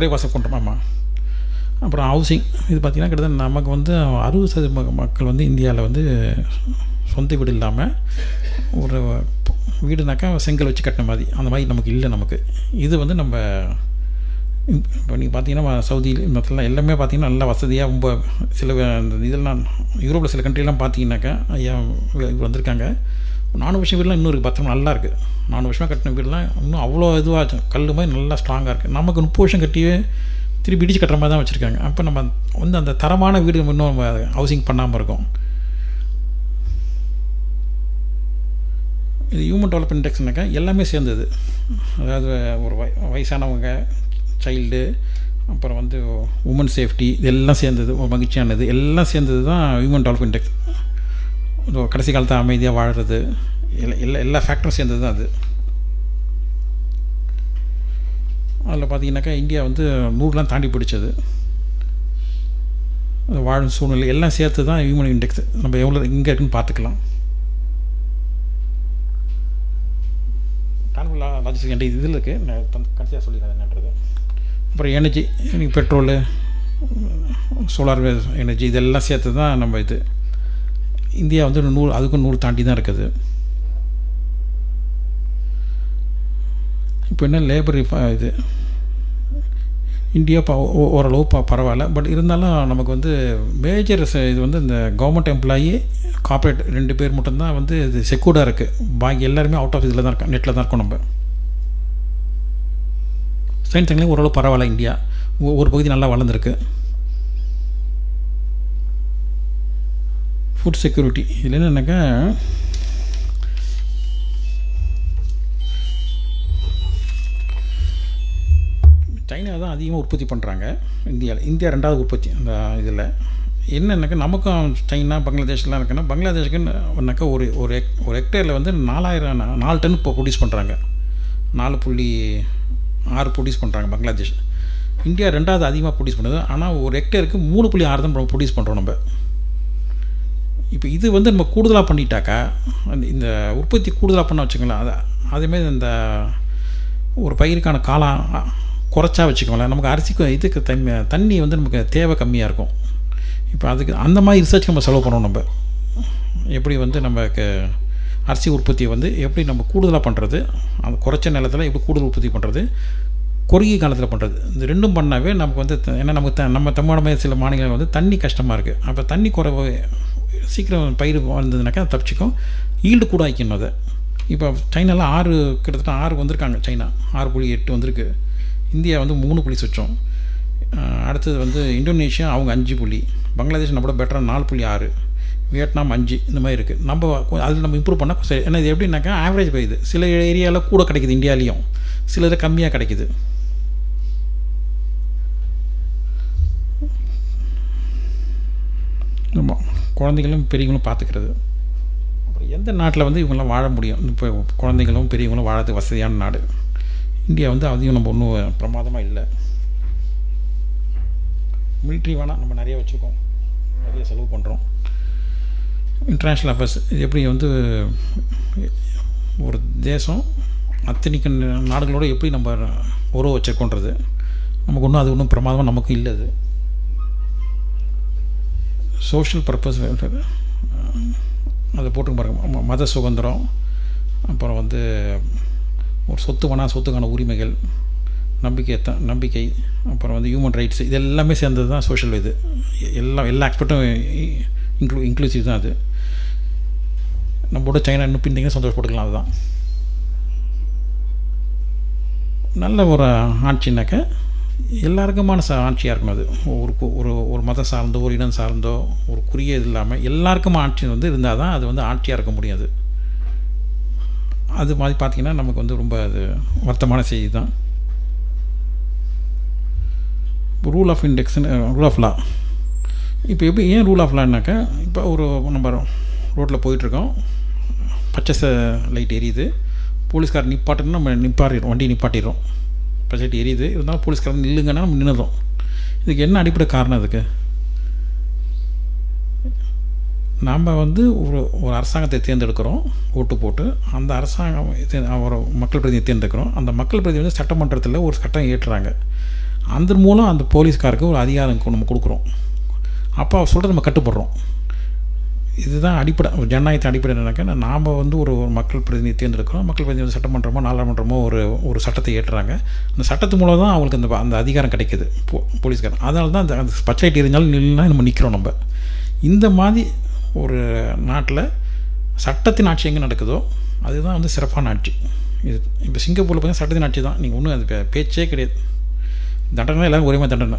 ஒரே வாசல் கொண்டோமாம்மா. அப்புறம் ஹவுசிங் இது பார்த்திங்கன்னா கிட்டத்தட்ட நமக்கு வந்து 60% மக்கள் வந்து இந்தியாவில் வந்து சொந்த வீடு இல்லாமல் ஒரு வீடுனாக்கா செங்கல் வச்சு கட்டின மாதிரி அந்த மாதிரி நமக்கு இல்லை. நமக்கு இது வந்து நம்ம இப்போ நீங்கள் பார்த்தீங்கன்னா சவுதியில் மற்றெல்லாம் எல்லாமே பார்த்திங்கன்னா நல்லா வசதியாக ரொம்ப சில இதெல்லாம் யூரோப்பில் சில கண்ட்ரிலாம் பார்த்தீங்கன்னாக்கா ஐயா வந்திருக்காங்க. 400 வருஷம் வீடெலாம் இன்னும் இருக்குது, பத்திரம் நல்லா இருக்குது. 400 வருஷமாக கட்டின வீடெலாம் இன்னும் அவ்வளோ இதுவாக கல் மாதிரி நல்லா ஸ்ட்ராங்காக இருக்குது. நமக்கு 30 வருஷம் கட்டியே திருப்பி இடிச்சு கட்டுற மாதிரி தான் வச்சுருக்காங்க. அப்போ நம்ம வந்து அந்த தரமான வீடு இன்னும் நம்ம ஹவுசிங் பண்ணாமல் இருக்கோம். இது ஹியூமன் டெவலப்மெண்ட் இண்டெக்ஸ்னாக்கா எல்லாமே சேர்ந்தது. அதாவது ஒரு வயசானவங்க, சைல்டு, அப்புறம் வந்து உமன் சேஃப்டி, இதெல்லாம் சேர்ந்தது ஒரு மகிழ்ச்சியானது எல்லாம் சேர்ந்தது தான் ஹியூமன் டெவலப்மெண்ட் இண்டெக்ஸ். கடைசி காலத்தை அமைதியாக வாழறது எல்லா ஃபேக்டரும் சேர்ந்தது தான் அது. அதில் பார்த்தீங்கன்னாக்கா இந்தியா வந்து 100 தாண்டி பிடிச்சது. வாழும் சூழ்நிலை எல்லாம் சேர்த்து தான் ஹியூமன் இண்டெக்ஸ் நம்ம எவ்வளோ இங்கே இருக்குன்னு பார்த்துக்கலாம். லாஜிஸ்டிக் என்ற இதில் இருக்குது, கடைசியாக சொல்லிக்கிறேன் என்னன்றது. அப்புறம் எனர்ஜி, பெட்ரோலு, சோலார் எனர்ஜி இதெல்லாம் சேர்த்து தான் நம்ம இது இந்தியா வந்து 100 அதுக்கும் 100 தாண்டி தான் இருக்குது. இப்போ என்ன லேபர் இது இந்தியா ஓரளவு பரவாயில்ல. பட் இருந்தாலும் நமக்கு வந்து மேஜர் இது வந்து இந்த கவர்மெண்ட் எம்ப்ளாயி, கார்ப்பரேட் 2 பேர் மட்டும்தான் வந்து இது செக்யூர்டாக இருக்குது. பாக்கி எல்லாருமே அவுட் ஆஃப் இதில் தான் இருக்கோம், நெட்டில் தான் இருக்கோம். நம்ம சயின்ஸ்லேயும் ஓரளவு பரவாயில்ல இந்தியா, ஒரு பகுதி நல்லா வளர்ந்துருக்கு. ஃபுட் செக்யூரிட்டி இதில் என்னென்னாக்கா சைனா தான் அதிகமாக உற்பத்தி பண்ணுறாங்க இந்தியாவில். இந்தியா 2வது உற்பத்தி அந்த இதில். என்னென்னாக்கா நமக்கும் சைனா பங்களாதேஷ்லாம் இருக்குன்னா பங்களாதேஷுக்குன்னாக்கா ஒரு ஹெக்டேரில் வந்து 4000 4 டன் இப்போ ப்ரொடியூஸ் பண்ணுறாங்க. 4.6 ப்ரொடியூஸ் பண்ணுறாங்க பங்களாதேஷ். இந்தியா 2வது அதிகமாக ப்ரொடியூஸ் பண்ணுது. ஆனால் ஒரு ஹெக்டேருக்கு 3.6 தான் ப்ரொடியூஸ் பண்ணுறோம் நம்ம. இப்போ இது வந்து நம்ம கூடுதலாக பண்ணிட்டாக்கா அந்த இந்த உற்பத்தி கூடுதலாக பண்ண வச்சுக்கோங்களேன். அதேமாரி இந்த ஒரு பயிருக்கான காலம் குறைச்சா வச்சுக்கோங்களேன். நமக்கு அரிசிக்கு இதுக்கு தண்ணி வந்து நமக்கு தேவை கம்மியாக இருக்கும். இப்போ அதுக்கு அந்த மாதிரி ரிசர்ச்சுக்கு நம்ம செலவு பண்ணணும். நம்ம எப்படி வந்து நமக்கு அரிசி உற்பத்தியை வந்து எப்படி நம்ம கூடுதலாக பண்ணுறது, அந்த குறைச்ச நிலத்தில் எப்படி கூடுதல் உற்பத்தி பண்ணுறது, குறுகிய காலத்தில் பண்ணுறது, இந்த 2ம் பண்ணாவே நமக்கு வந்து ஏன்னா நமக்கு நம்ம தமிழ்நாடு சில மாநிலங்கள் வந்து தண்ணி கஷ்டமாக இருக்குது. அப்போ தண்ணி குறைவு சீக்கிரம் பயிர் வந்ததுனாக்கா தப்பிச்சிக்கும். ஈல்டு கூட ஆகிக்கணும் அதை. இப்போ சைனாவில் 6 கிட்டத்தட்ட 6 வந்திருக்காங்க. சைனா 6.8 வந்திருக்கு. இந்தியா வந்து 3.0. அடுத்தது வந்து இந்தோனேஷியா அவங்க 5. பங்களாதேஷ் நம்மளோட பெட்டராக 4.6. வியட்நாம் 5. இந்த மாதிரி இருக்குது. நம்ம அதில் நம்ம இம்ப்ரூவ் பண்ணால் சரி. ஏன்னா இது எப்படின்னாக்கா ஆவரேஜ் போயிடுது. சில ஏரியாவில் கூட கிடைக்குது இந்தியாவிலையும், சில இதில் கம்மியாக கிடைக்குது. நம்ம குழந்தைகளும் பெரியவங்களும் பார்த்துக்கிறது. அப்புறம் எந்த நாட்டில் வந்து இவங்களாம் வாழ முடியும்? இப்போ குழந்தைங்களும் பெரியவங்களும் வாழறதுக்கு வசதியான நாடு இந்தியா வந்து. அதையும் நம்ம ஒன்றும் பிரமாதமாக இல்லை. மிலிட்ரி வேணால் நம்ம நிறைய வச்சுருக்கோம், நிறைய செலவு பண்ணுறோம். இன்டர்நேஷ்னல் அஃபேர்ஸ் எப்படி வந்து ஒரு தேசம் அத்தனைக்கு நாடுகளோடு எப்படி நம்ம உறவு வச்சுருக்கோன்றது நமக்கு ஒன்றும் அது ஒன்றும் பிரமாதமாக நமக்கு இல்லை. அது சோஷியல் பர்பஸ் அதை போட்டு பாருங்க. மத சுதந்திரம், அப்புறம் வந்து ஒரு சொத்து வேணா சொத்துக்கான உரிமைகள், நம்பிக்கை, அப்புறம் வந்து ஹியூமன் ரைட்ஸ் இது எல்லாமே சேர்ந்தது தான் சோஷியல். இது எல்லா ஆஸ்பெக்டும் இன்க்ளூசிவ் தான். அது நம்மளோட சைனா இன்னும் பின்னிங்கன்னா சந்தோஷப்பட்டுக்கலாம். அதுதான் நல்ல ஒரு ஆட்சினாக்க எல்லாருக்குமான ஆட்சியாக இருக்கணும். அது ஒரு மதம் சார்ந்தோ, ஒரு இனம் சார்ந்தோ, ஒரு குறிய இது இல்லாமல் எல்லாருக்கும் ஆட்சி வந்து இருந்தால் தான் அது வந்து ஆட்சியாக இருக்க முடியாது. அது மாதிரி பார்த்திங்கன்னா நமக்கு வந்து ரொம்ப அது வருத்தமான செய்தி தான். ரூல் ஆஃப் இண்டெக்ஸ்னு ரூல் ஆஃப் லா. இப்போ எப்படி ஏன் ரூல் ஆஃப் லான்னாக்கா, இப்போ ஒரு நம்ம ரோட்டில் போயிட்டுருக்கோம், பச்சை லைட் எரியுது, போலீஸ்கார் நிப்பாட்டுன்னு நம்ம நிப்பாட்டிடுறோம், வண்டி நிப்பாட்டிடுறோம். பச்சை லைட் எரியுது இருந்தாலும் போலீஸ்கார நில்லுங்கன்னா நம்ம நின்றுறோம். இதுக்கு என்ன அடிப்படை காரணம்? அதுக்கு நாம் வந்து ஒரு அரசாங்கத்தை தேர்ந்தெடுக்கிறோம் ஓட்டு போட்டு. அந்த அரசாங்கம் ஒரு மக்கள் பிரதிநிதியை தேர்ந்தெடுக்கிறோம். அந்த மக்கள் பிரதிநிதி வந்து சட்டமன்றத்தில் ஒரு சட்டம் ஏற்றுறாங்க. அந்த மூலம் அந்த போலீஸ்காருக்கு ஒரு அதிகாரம் நம்ம கொடுக்குறோம். அப்போ அவர் சொல்கிறது நம்ம கட்டுப்படுறோம். இதுதான் அடிப்படை ஒரு ஜனநாயகத்தின் அடிப்படை. என்னக்கா நாம் ஒரு மக்கள் பிரதிநிதி தேர்ந்தெடுக்கிறோம். மக்கள் பிரதிநிதி சட்டமன்றமோ நாடாளுமன்றமோ ஒரு சட்டத்தை ஏற்றுறாங்க. அந்த சட்டத்து மூலம் தான் அவங்களுக்கு அந்த அதிகாரம் கிடைக்கிது போலீஸ்காரன். அதனால தான் அந்த பச்சைட்டு இருந்தாலும் இல்லைன்னா நம்ம நிற்கிறோம். நம்ம இந்த மாதிரி ஒரு நாட்டில் சட்டத்தின் ஆட்சி எங்கே நடக்குதோ அதுதான் சிறப்பான ஆட்சி. இது இப்போ சிங்கப்பூரில் பார்த்தீங்கன்னா சட்டத்தின் ஆட்சி தான். நீங்கள் ஒன்றும் அது பேச்சே கிடையாது. தண்டனை எல்லாம் ஒரே மாதிரி தண்டனை.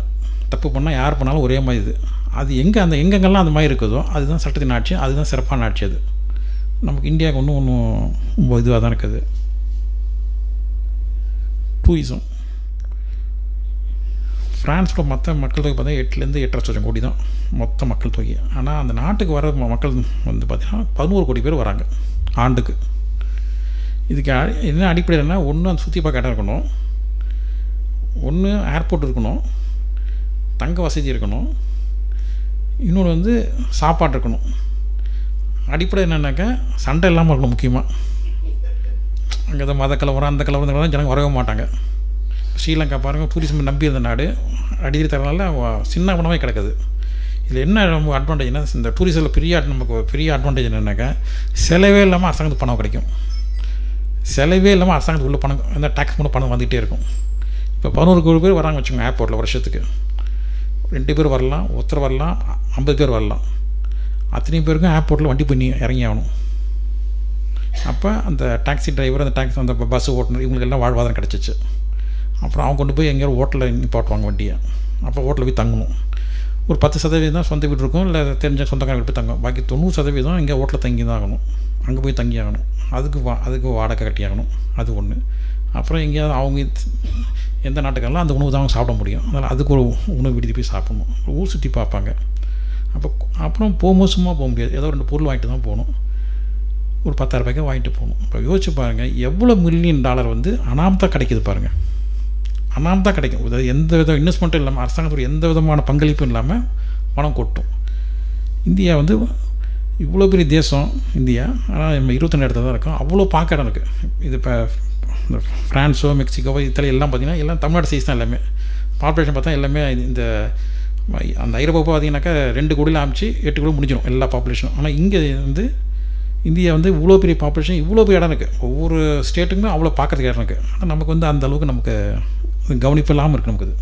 தப்பு பண்ணால் யார் பண்ணாலும் ஒரே மாதிரி இது. அது அந்த எங்கெங்கெல்லாம் அந்த மாதிரி இருக்குதோ அதுதான் சட்டத்தின் ஆட்சி. அதுதான் சிறப்பான ஆட்சி. அது நமக்கு இந்தியாவுக்கு ஒன்றும் இதுவாக தான் இருக்குது. டூரிசம் ஃப்ரான்ஸோட மற்ற மக்கள் தொகை பார்த்தா 8-8.5 லட்சம் கோடி தான் மொத்த மக்கள் தொகை. ஆனால் அந்த நாட்டுக்கு வர மக்கள் பார்த்திங்கன்னா 11 கோடி பேர் வராங்க ஆண்டுக்கு. இதுக்கு என்ன அடிப்படையில்னா ஒன்று அந்த சுற்றி பார்க்க இடம் இருக்கணும், ஒன்று ஏர்போர்ட் இருக்கணும், தங்க வசதி இருக்கணும், இன்னொன்று சாப்பாடு இருக்கணும். அடிப்படை என்னென்னாக்கா சண்டை இல்லாமல் இருக்கணும். முக்கியமாக அங்கே தான் மத கலவரம் அந்த கலவரம் தான் ஜனங்க வரவே மாட்டாங்க. ஸ்ரீலங்கா பாருங்கள், டூரிசம் நம்பி இருந்த நாடு அடிக்கடி தரனால சின்ன பணமே கிடக்குது. இதில் என்ன ரொம்ப அட்வான்டேஜ்னா இந்த டூரிசத்தில் நமக்கு பெரிய அட்வான்டேஜ் என்னென்னாக்கா செலவே இல்லாமல் அரசாங்கத்துக்கு பணம் கிடைக்கும். செலவே இல்லாமல் அரசாங்கத்துக்கு உள்ள பணம் அந்த டேக்ஸ் மூலம் பணம் வந்துகிட்டே இருக்கும். இப்போ 11 கோடி பேர் வராங்க வச்சுக்கோங்க. ஏர்போர்ட்டில் வருஷத்துக்கு 2 பேர் வரலாம், ஒருத்தர் வரலாம், 50 பேர் வரலாம். அத்தனை பேருக்கும் ஏர்போர்ட்டில் வண்டி பண்ணி இறங்கி ஆகணும். அப்போ அந்த டாக்ஸி டிரைவர் அந்த பஸ் ஓட்டுநர் இவங்களுக்கெல்லாம் வாழ்வாதாரம் கிடச்சிச்சு. அப்புறம் அவங்க கொண்டு போய் எங்கேயாவது ஹோட்டலில் நிப்பாட்டுவாங்க வண்டியை. அப்போ ஹோட்டலில் போய் தங்கணும். ஒரு 10% தான் சொந்த வீடு இருக்கும், இல்லை தெரிஞ்ச சொந்தக்காரங்க போய் தங்கும். பாக்கி 90% இங்கே ஹோட்டலில் தங்கி தான் ஆகணும். அங்கே போய் தங்கி ஆகணும். அதுக்கு வாடகை கட்டி ஆகணும். அது ஒன்று. அப்புறம் எங்கேயாவது அவங்க எந்த நாட்டுக்கெல்லாம் அந்த உணவு தான் சாப்பிட முடியும். அதனால் அதுக்கு ஒரு உணவு விடுதி போய் சாப்பிடணும். ஊர் சுற்றி பார்ப்பாங்க. அப்புறம் போகும்போது சும்மா போக முடியாது. ஏதோ 2 பொருள் வாங்கிட்டு தான் போகணும். ஒரு 10,000 ரூபாய்க்கு வாங்கிட்டு போகணும். இப்போ யோசிச்சு பாருங்கள் எவ்வளோ $1 மில்லியன் அனாமத்தான் கிடைக்கிது பாருங்கள். அனாமத்தான் கிடைக்கும். அதாவது எந்த வித இன்வெஸ்ட்மெண்ட்டும் இல்லாமல் அரசாங்கத்துடைய எந்த விதமான பங்களிப்பும் இல்லாமல் பணம் கொட்டும். இந்தியா இவ்வளோ பெரிய தேசம் இந்தியா. ஆனால் நம்ம 22 இடத்துல தான் இருக்கோம். அவ்வளோ பார்க்க இடம் இருக்குது. இது இப்போ இந்த ஃப்ரான்ஸோ மெக்சிகோவோ இத்தாலி எல்லாம் பார்த்திங்கன்னா எல்லாம் தமிழ்நாடு சைஸ் தான். எல்லாமே பாப்புலேஷன் பார்த்தா எல்லாமே இந்த அந்த ஐரோப்பா பார்த்திங்கனாக்கா 2 கோடியில் ஆரம்பித்து 8 கோடி முடிஞ்சிடும் எல்லா பாப்புலேஷனும். ஆனால் இங்கே இந்தியா இவ்வளோ பெரிய பாப்புலேஷன், இவ்வளோ பெரிய இடம் இருக்குது. ஒவ்வொரு ஸ்டேட்டுக்குமே அவ்வளோ பார்க்குறதுக்கு இடம் இருக்குது. ஆனால் நமக்கு அந்த அளவுக்கு நமக்கு கவனிப்பு இல்லாமல் இருக்குது. நமக்கு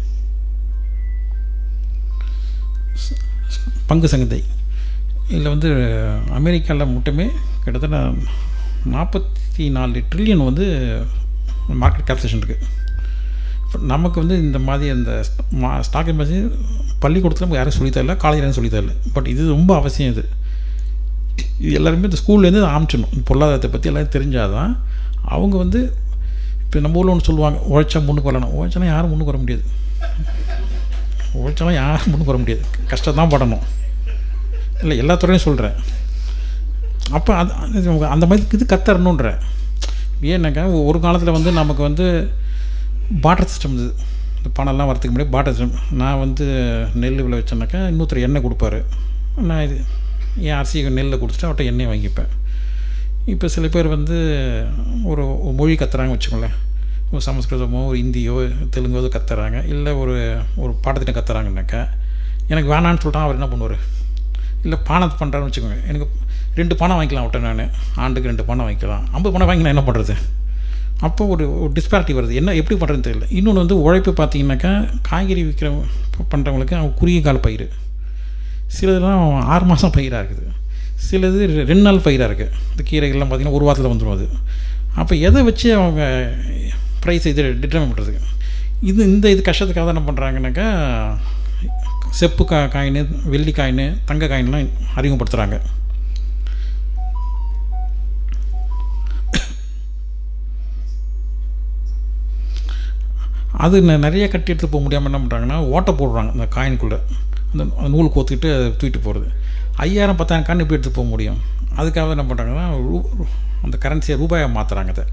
பங்கு சந்தை இதில் அமெரிக்காவில் மட்டுமே கிட்டத்தட்ட 44 ட்ரில்லியன் மார்க்கெட் கேப்சேஷன் இருக்குது. இப்போ நமக்கு இந்த மாதிரி அந்த ஸ்டாக் இன்வெஸ்ட் பள்ளிக்கூடத்தில் நமக்கு யாரும் சொல்லித்தரல, காலேஜில் யாரும் சொல்லித்தரல. பட் இது ரொம்ப அவசியம். இது எல்லாருமே இந்த ஸ்கூல்லேருந்து ஆரம்பிச்சிடணும். பொருளாதாரத்தை பற்றி எல்லோரும் தெரிஞ்சால் தான் அவங்க இப்போ நம்ம ஊரில் ஒன்று சொல்லுவாங்க, உழைச்சா முன்னுக்கு வரலாம். உழைச்சாலும் யாரும் முன்னுக்கு வர முடியாது. கஷ்டம் தான் படணும். இல்லை எல்லா துறையும் சொல்கிறேன். அப்போ அந்த மாதிரி இது கற்றுறணுன்ற ஏன்னாக்கா ஒரு காலத்தில் நமக்கு பார்டர் சிஸ்டம் இருந்தது. இந்த பணம்லாம் வரத்துக்கு முன்னாடி பார்டர் சிஸ்டம். நான் நெல் விளைவிச்சேன்னாக்கா இன்னொருத்தர் எண்ணெய் கொடுப்பாரு. நான் இது என் அரிசி நெல்லில் கொடுத்துட்டு அவர்கிட்ட எண்ணெய் வாங்கிப்பேன். இப்போ சில பேர் ஒரு மொழி கற்றுறாங்க வச்சுக்கோங்களேன். ஒரு சமஸ்கிருதமோ ஒரு ஹிந்தியோ தெலுங்கோ கற்றுறாங்க. இல்லை ஒரு பாடத்திட்டம் கற்றுறாங்கனாக்கா எனக்கு வேணான்னு சொல்லிட்டான். அவர் என்ன பண்ணுவார்? இல்லை பானத்தை பண்ணுறான்னு வச்சுக்கோங்க. எனக்கு 2 பானை வாங்கிக்கலாம் விட்டேன். நான் ஆண்டுக்கு 2 பானை வாங்கிக்கலாம். 50 பானை வாங்கி நான் என்ன பண்ணுறது? அப்போ ஒரு டிஸ்பாரிட்டி வருது. என்ன எப்படி பண்ணுறதுன்னு தெரியல. இன்னொன்று உழைப்பு பார்த்திங்கனாக்கா காய்கறி பண்ணுறவங்களுக்கு அவங்க குறுகிய கால பயிர், சிலதுலாம் 6 மாதம் பயிராக இருக்குது, சிலது 2 நாள் பயிராக இருக்குது. இந்த கீரைகள்லாம் பார்த்திங்கன்னா ஒரு வாரத்தில் வந்துடும். அது அப்போ எதை வச்சு அவங்க ப்ரைஸ் இது டிட்டர்மைன் பண்ணுறதுக்கு இது இந்த கஷ்டத்துக்காக தான் என்ன பண்ணுறாங்கனாக்கா செப்பு காயின், வெள்ளி காயின், தங்க காயின்லாம் அறிமுகப்படுத்துகிறாங்க. அது நிறைய கட்டி எடுத்து போக முடியாமல் என்ன பண்ணுறாங்கன்னா ஓட்டை போடுறாங்க அந்த காயின்குள்ளே. அந்த நூல் கோத்துக்கிட்டு தூக்கிட்டு போகிறது. 5000-10,000 காயின் எப்படி எடுத்து போக முடியும்? அதுக்காக என்ன பண்ணுறாங்கன்னா அந்த கரன்சியை ரூபாயாக மாற்றுறாங்க. அதை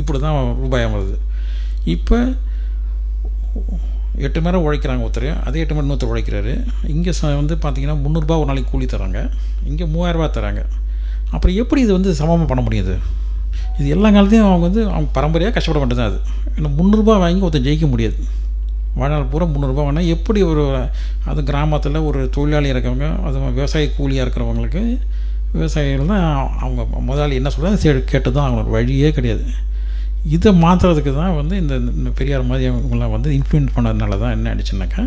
இப்படி தான் ரூபாயாக வருது. இப்போ 8 மணி நேரம் உழைக்கிறாங்க ஒருத்தர், அதே 8 மணி இன்னொருத்தர் உழைக்கிறாரு. இங்கே பார்த்திங்கன்னா 300 ரூபா ஒரு நாளைக்கு கூலி தராங்க, இங்கே 3000 ரூபா தராங்க. அப்புறம் எப்படி இது சமமாக பண்ண முடியாது? இது எல்லா காலத்தையும் அவங்க அவங்க பரம்பரையாக கஷ்டப்பட வேண்டியது தான். அது இன்னும் 300 ரூபா வாங்கி ஒருத்தர் ஜெயிக்க முடியாது. வாழ்நாள் பூரா 300 ரூபா வேணால் எப்படி ஒரு அது கிராமத்தில் ஒரு தொழிலாளி இருக்கிறவங்க அது விவசாய கூலியாக இருக்கிறவங்களுக்கு விவசாயிகள் தான் அவங்க முதலாளி என்ன சொல்கிறாங்க சரி கேட்டு தான் அவங்களோட வழியே கிடையாது. இதை மாற்றுறதுக்கு தான் வந்து இந்த பெரியார் மாதிரி அவங்களாம் வந்து இன்ஃப்ளூயன்ஸ் பண்ணதுனால தான் என்ன ஆயிடுச்சுனாக்கா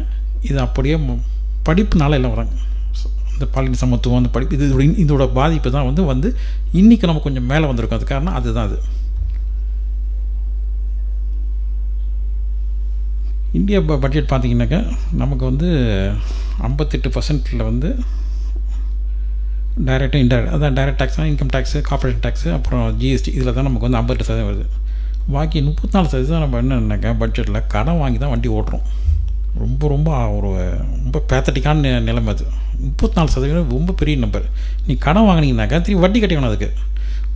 இது அப்படியே படிப்புனால எல்லாம் வராங்க. இந்த பாலின சமத்துவம் அந்த படிப்பு இதோட பாதிப்பு தான் வந்து இன்றைக்கி நம்ம கொஞ்சம் மேலே வந்திருக்கோம். அது காரணம் அதுதான். அது இந்தியா பட்ஜெட் பார்த்திங்கனாக்கா நமக்கு வந்து 58% வந்து டைரெக்டாக இன்டைரக்ட் அதான் டைரக்ட் டேக்ஸ்னால் இன்கம் டேக்ஸு கார்பரேஷன் டேக்ஸு அப்புறம் ஜிஎஸ்டி இதில் தான் நமக்கு வந்து 58% வருது. பாக்கி 34% நம்ம என்னன்னாக்கா பட்ஜெட்டில் கடன் வாங்கி தான் வண்டி ஓட்டுறோம். ரொம்ப ரொம்ப ஒரு ரொம்ப பேத்தட்டிக்கான நிலைமை அது. 34% ரொம்ப பெரிய நம்பர். நீ கடன் வாங்கினீங்கனாக்கா திரும்பி வட்டி கட்டிக்கணும். அதுக்கு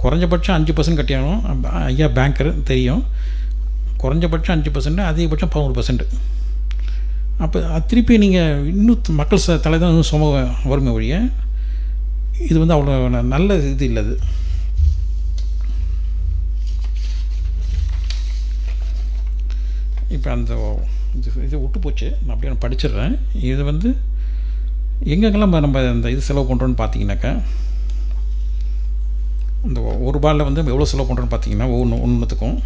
குறைஞ்சபட்சம் 5% கட்டியாகணும். ஐயா பேங்கர் தெரியும். குறைஞ்சபட்சம் 5%, அதிகபட்சம் 11%. அப்போ திருப்பி நீங்கள் இன்னும் மக்கள் தலை தான் இன்னும் சும வறுமை வழிய இது வந்து அவ்வளோ நல்ல இது இல்லை. அது இப்போ அந்த இது விட்டு போச்சு. நான் அப்படியே நான் படிச்சிடுறேன். இது வந்து எங்கெங்கெல்லாம் நம்ம இந்த இது செலவு பண்ணுறோன்னு பார்த்தீங்கன்னாக்கா இந்த ஒரு ரூபாயில் வந்து எவ்வளோ செலவு பண்ணுறோன்னு பார்த்தீங்கன்னா ஒன்றுத்துக்கும்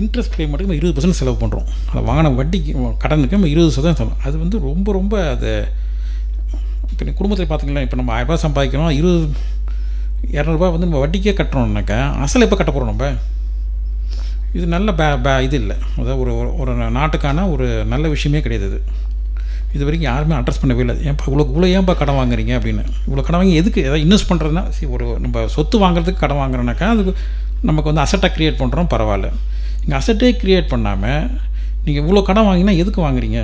இன்ட்ரெஸ்ட் பேமெண்ட்டுக்கு நம்ம 20% செலவு பண்ணுறோம். அதை வாங்கின வட்டிக்கு கடனுக்கு நம்ம 20% செலவு. அது வந்து ரொம்ப ரொம்ப அது இப்போ நீங்கள் குடும்பத்தில் பார்த்திங்களா இப்போ நம்ம 1000 ரூபாய் சம்பாதிக்கிறோம், 200 வந்து நம்ம வட்டிக்கே கட்டுறோம்னாக்கா அசல் எப்போ கட்ட போகிறோம் நம்ம? இது நல்ல இது இல்லை. அதாவது ஒரு ஒரு நாட்டுக்கான ஒரு நல்ல விஷயமே கிடையாது. இது இது வரைக்கும் யாருமே அட்ரஸ் பண்ணவே இல்லை. ஏன்ப்பா இவ்வளோ ஏன்ப்பா கடன் வாங்குறீங்க அப்படின்னு. இவ்வளோ கடன் வாங்கி எதுக்கு? ஏதாவது இன்வெஸ்ட் பண்ணுறதுனா சரி, ஒரு நம்ம சொத்து வாங்குறதுக்கு கடன் வாங்குறோம்னாக்கா அதுக்கு நமக்கு வந்து அசட்டாக க்ரியேட் பண்ணுறோம், பரவாயில்ல. நீங்கள் அசட்டே க்ரியேட் பண்ணாமல் நீங்கள் இவ்வளோ கடன் வாங்கினா எதுக்கு வாங்குறீங்க?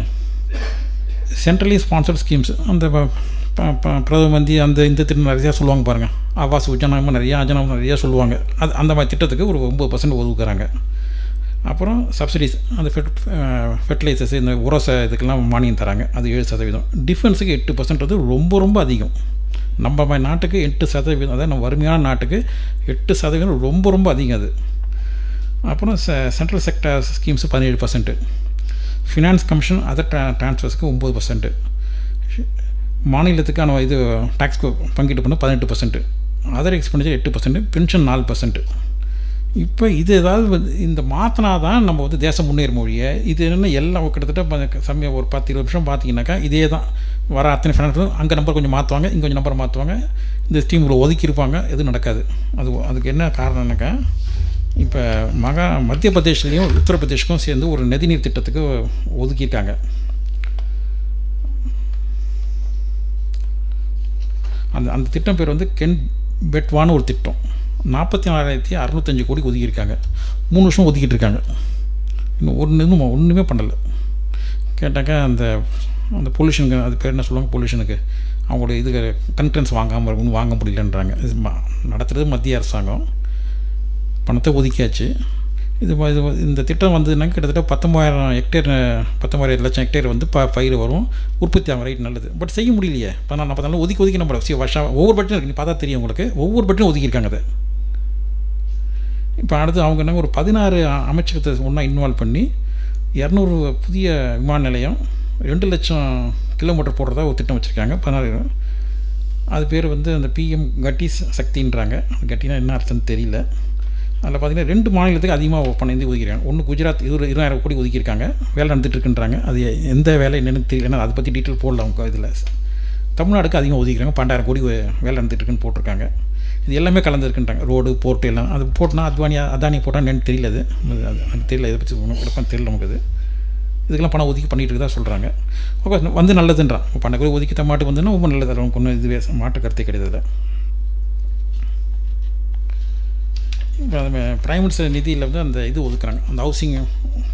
சென்ட்ரலி ஸ்பான்சர்ட் ஸ்கீம்ஸ் அந்த பிரதம மந்திரி அந்த இந்த திட்டம் நிறையா சொல்லுவாங்க பாருங்கள். ஆவாஸ் உஜ்ஜனமும் நிறையா அஜனமும் நிறையா சொல்லுவாங்க. அது அந்த மாதிரி திட்டத்துக்கு ஒரு 9% ஒதுக்குறாங்க. அப்புறம் சப்சிடிஸ் அந்த ஃபெர்டிலைசர்ஸ் இந்த உரச இதுக்கெல்லாம் மானியம் தராங்க. அது 7%. டிஃபென்ஸுக்கு 8% ரொம்ப ரொம்ப அதிகம். நம்ம நாட்டுக்கு 8%, அதாவது நம்ம வறுமையான நாட்டுக்கு 8% ரொம்ப ரொம்ப அதிகம். அது அப்புறம் central sector schemes 17%. Finance commission other ட்ரான்ஸ்ஃபர்ஸ்க்கு 9%. மாநிலத்துக்கான இது டேக்ஸ்க்கு பங்கீட்டு பண்ண 18%. Other expenditure 8%. பென்ஷன் 4%. இப்போ இது ஏதாவது இந்த மாற்றினா தான் நம்ம வந்து தேசம் முன்னேற மொழியை. இது என்னென்ன எல்லாம் கிட்டத்தட்ட சமயம் ஒரு 10-20 வருஷம் பார்த்தீங்கன்னாக்கா இதே தான் வர அத்தனை ஃபினான்ஸ். அங்கே நம்பர் கொஞ்சம் மாற்றுவாங்க, இங்கே கொஞ்சம் நம்பர் மாற்றுவாங்க. இந்த ஸ்கீம் இவ்வளோ ஒதுக்கியிருப்பாங்க, எதுவும் நடக்காது. அதுக்கு என்ன காரணம்னாக்கா இப்போ மத்திய பிரதேஷ்லேயும் உத்தரப்பிரதேஷ்க்கும் சேர்ந்து ஒரு நதிநீர் திட்டத்துக்கு ஒதுக்கிட்டாங்க. அந்த அந்த திட்டம் பேர் வந்து கென் பெட்வான்னு ஒரு திட்டம். 44,605 கோடிக்கு ஒதுக்கியிருக்காங்க. 3 வருஷம் ஒதுக்கிட்டு இருக்காங்க. இன்னும் ஒன்றுமே பண்ணலை. கேட்டாக்கா அந்த அந்த பொல்யூஷனுக்கு அது பேர் என்ன சொல்லுவாங்க, பொல்யூஷனுக்கு அவங்களோட இது கன்ட்ரன்ஸ் வாங்காமல் இருக்குன்னு வாங்க முடியலன்றாங்க. இது நடத்துகிறது மத்திய அரசாங்கம். பணத்தை ஒதுக்கியாச்சு. இது இந்த திட்டம் வந்ததுனாங்க கிட்டத்தட்ட 19,000 ஹெக்டேர் 19,000,000 ஹெக்டேர் வந்து பயிர் வரும், உற்பத்தி ஆகும். ரைட், நல்லது. பட் செய்ய முடியலையே. 14-14 ஒதுக்கி நம்ம வருஷம் ஒவ்வொரு பட்டும் இருக்குது. நீ பார்த்தா தெரியும் உங்களுக்கு, ஒவ்வொரு பட்டும் ஒதுக்கியிருக்காங்க. அதை இப்போ அடுத்து அவங்க என்ன ஒரு 16 அமைச்சகத்தை ஒன்றா இன்வால்வ் பண்ணி 200 புதிய விமான நிலையம் 2 லட்சம் கிலோமீட்டர் போடுறதா ஒரு திட்டம் வச்சுருக்காங்க. 16 அது பேர் வந்து அந்த PM கட்டி சக்தின்றாங்க. அந்த கட்டினா என்ன அர்த்தம்னு தெரியல. அதில் பார்த்திங்கன்னா 2 மாநிலத்துக்கு அதிகமாக பண்ணி ஒதுக்கிறாங்க. ஒன்று குஜராத் 20,000 கோடி ஒதுக்கியிருக்காங்க. வேலை நடந்துகிட்ருக்குன்றாங்க. அது எந்த வேலை என்னென்னு தெரியலன்னா அதை பற்றி டீட்டெயில் போடல அவங்க இதில். தமிழ்நாடுக்கு அதிகமாக ஒதுக்கிறாங்க. 12,000 கோடி வேலை நடந்துகிட்ருக்குன்னு போட்டிருக்காங்க. இது எல்லாமே கலந்துருக்குன்றாங்க. ரோடு போர்ட்டு எல்லாம். அது போட்டுனா அதானி போட்டால் என்னென்னு தெரியல. அது தெரியல. இதை பற்றி உனக்கு தெரியல நமக்கு. அது இதுக்கெல்லாம் பணம் ஒதுக்கி பண்ணிகிட்டு இருக்கதா சொல்கிறாங்க. ஓகே, வந்து நல்லதுன்றான். இப்போ பண்ணக்கூட ஒதுக்கி தமிழ்நாட்டுக்கு வந்துன்னா ரொம்ப நல்லதாக இருக்கும். ஒன்றும் இதுவே மாற்று கருத்தை கிடையாது. இப்போ பிரைம் மினிஸ்டர் நிதியில் வந்து அந்த இது ஒதுக்குறாங்க. அந்த ஹவுசிங்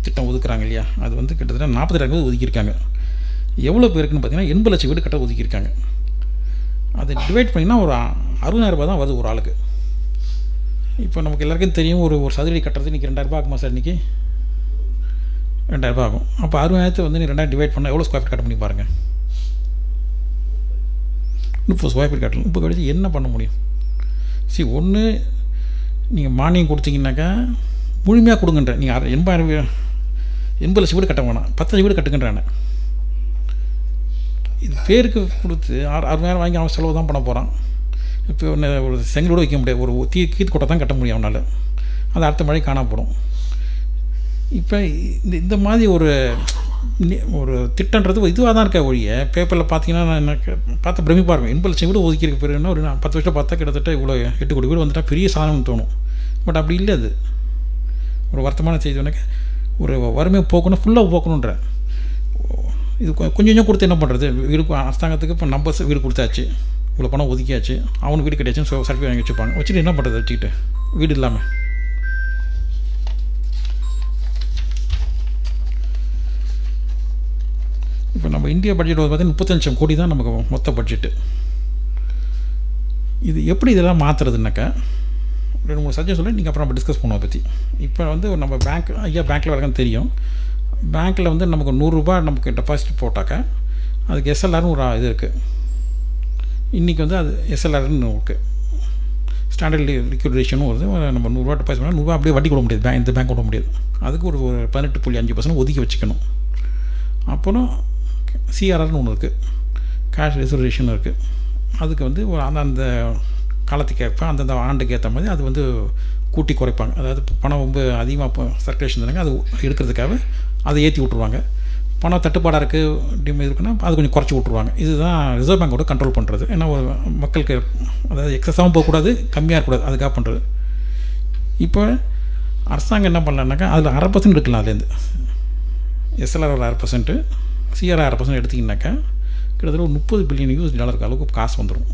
திட்டம் ஒதுக்குறாங்க இல்லையா, அது வந்து கிட்டத்தட்ட 42,000 வீடு ஒதுக்கியிருக்காங்க. எவ்வளோ பேருக்குன்னு பார்த்தீங்கன்னா 80 லட்சம் வீடு கட்ட ஒதுக்கியிருக்காங்க. அதை டிவைட் பண்ணிங்கன்னா ஒரு 60,000 ரூபா தான் வருது ஒரு ஆளுக்கு. இப்போ நமக்கு எல்லாருக்கும் தெரியும் ஒரு சதுரடி கட்டுறது இன்றைக்கி 2,000 ரூபா ஆகுமா சார்? இன்றைக்கி 2,000 ரூபா ஆகும். அப்போ 60,000 வந்து நீ 2,000 டிவைட் பண்ணால் எவ்வளோ ஸ்கொயர் ஃபீட் கட்ட பண்ணி பாருங்கள். 30 ஸ்கொயர் ஃபீட் கட்டணும். இப்போ கழிச்சு என்ன பண்ண முடியும்? ஒன்று நீங்கள் மானியம் கொடுத்தீங்கன்னாக்கா முழுமையாக கொடுங்கன்றேன். நீங்கள் 80 லட்சம் வீடு கட்ட வேணாம், 10 லட்சம் வீடு கட்டுங்கன்றானே. இது பேருக்கு கொடுத்து 6,000 வாங்கி அவன் செலவு தான் பண்ண போகிறான். இப்போ ஒன்று ஒரு செங்கலோடு வைக்க முடியாது, ஒரு கீத்து கொட்டை தான் கட்ட முடியும் அவனால். அது அடுத்த மழை காணாம போடும். இப்போ இந்த மாதிரி ஒரு திட்டன்றது இதுவாக தான் இருக்கா ஒழிய, பேப்பரில் பார்த்தீங்கன்னா நான் எனக்கு பார்த்து பிரமிப்பாக இருக்கும். 80 லட்சம் வீடு ஒதுக்கியிருக்க பேருன்னா ஒரு 10 வருஷம் பார்த்தா கிட்டத்தட்ட இவ்வளோ 8 கோடி வீடு வந்துட்டால் பெரிய சாதனம் தோணும். பட் அப்படி இல்லை. அது ஒரு வருத்தமான செய்தி. எனக்கு ஒரு வறுமையை போக்கணும், ஃபுல்லாக போக்கணுன்ற இது கொஞ்சம் கொஞ்சம் கொடுத்து என்ன பண்ணுறது? வீடு அரசாங்கத்துக்கு இப்போ நம்ம வீடு கொடுத்தாச்சு, இவ்வளோ பணம் ஒதுக்கியாச்சு, அவனுக்கு வீடு கிடையாச்சுன்னு சர்டிஃபிகேட் வாங்கி வச்சுப்பாங்க. வச்சுட்டு என்ன பண்ணுறது? வச்சுக்கிட்டு வீடு இல்லாமல் இப்போ நம்ம இந்தியா பட்ஜெட் பார்த்தீங்கன்னா 35 கோடி தான் நமக்கு மொத்த பட்ஜெட்டு. இது எப்படி இதெல்லாம் மாற்றுறதுனாக்கா 2-3 சஜ்ஜன் சொல்லி நீங்கள் அப்புறம் நம்ம டிஸ்கஸ் பண்ணுவோம் அதை பற்றி. இப்போ நம்ம பேங்க் பேங்க்கில் வரக்கான்னு தெரியும். பேங்க்கில் நமக்கு 100 ரூபா நமக்கு டெபாசிட் போட்டாக்கா அதுக்கு எஸ்எல்ஆர்னு ஒரு இது இருக்குது. இன்றைக்கி அது எஸ்எல்ஆர்னு இருக்குது, ஸ்டாண்டர்ட் லிக்விட் ரேஷியோன்னு வருது. நம்ம 100 ரூபா டெபாசிட் பண்ணால் 100 ரூபா அப்படியே வட்டி கொடுக்க முடியாது, இந்த பேங்க் கொடுக்க முடியாது. அதுக்கு ஒரு 18.5% ஒதுக்கி வச்சுக்கணும். அப்புறம் சிஆர்ஆர்னு ஒன்று இருக்குது, கேஷ் ரிசர்வேஷன் இருக்குது. அதுக்கு ஒரு அந்த காலத்துக்கேற்ப அந்தந்த ஆண்டுக்கு ஏற்ற மாதிரி அது கூட்டி குறைப்பாங்க. அதாவது பணம் ரொம்ப அதிகமாக சர்க்குலேஷன் இருந்தாங்க, அது எடுக்கிறதுக்காக அதை ஏற்றி விட்ருவாங்க. பணம் தட்டுப்பாடாக இருக்குது, டிமே இருக்குன்னா அது கொஞ்சம் குறைச்சி விட்ருவாங்க. இதுதான் ரிசர்வ் பேங்கோட கண்ட்ரோல் பண்ணுறது. ஏன்னா ஒரு மக்களுக்கு அதாவது எக்ஸஸாகவும் போகக்கூடாது, கம்மியாக இருக்கக்கூடாது, அதுக்காக பண்ணுறது. இப்போ அரசாங்கம் என்ன பண்ணலான்னாக்கா அதில் 60% எடுக்கலாம். அதுலேருந்து எஸ்எல்ஆர் ஒரு 60%, சிஆர்ஆர் 60% எடுத்திங்கனாக்கா கிட்டத்தட்ட ஒரு $30 பில்லியன் அளவுக்கு காசு வந்துடும்.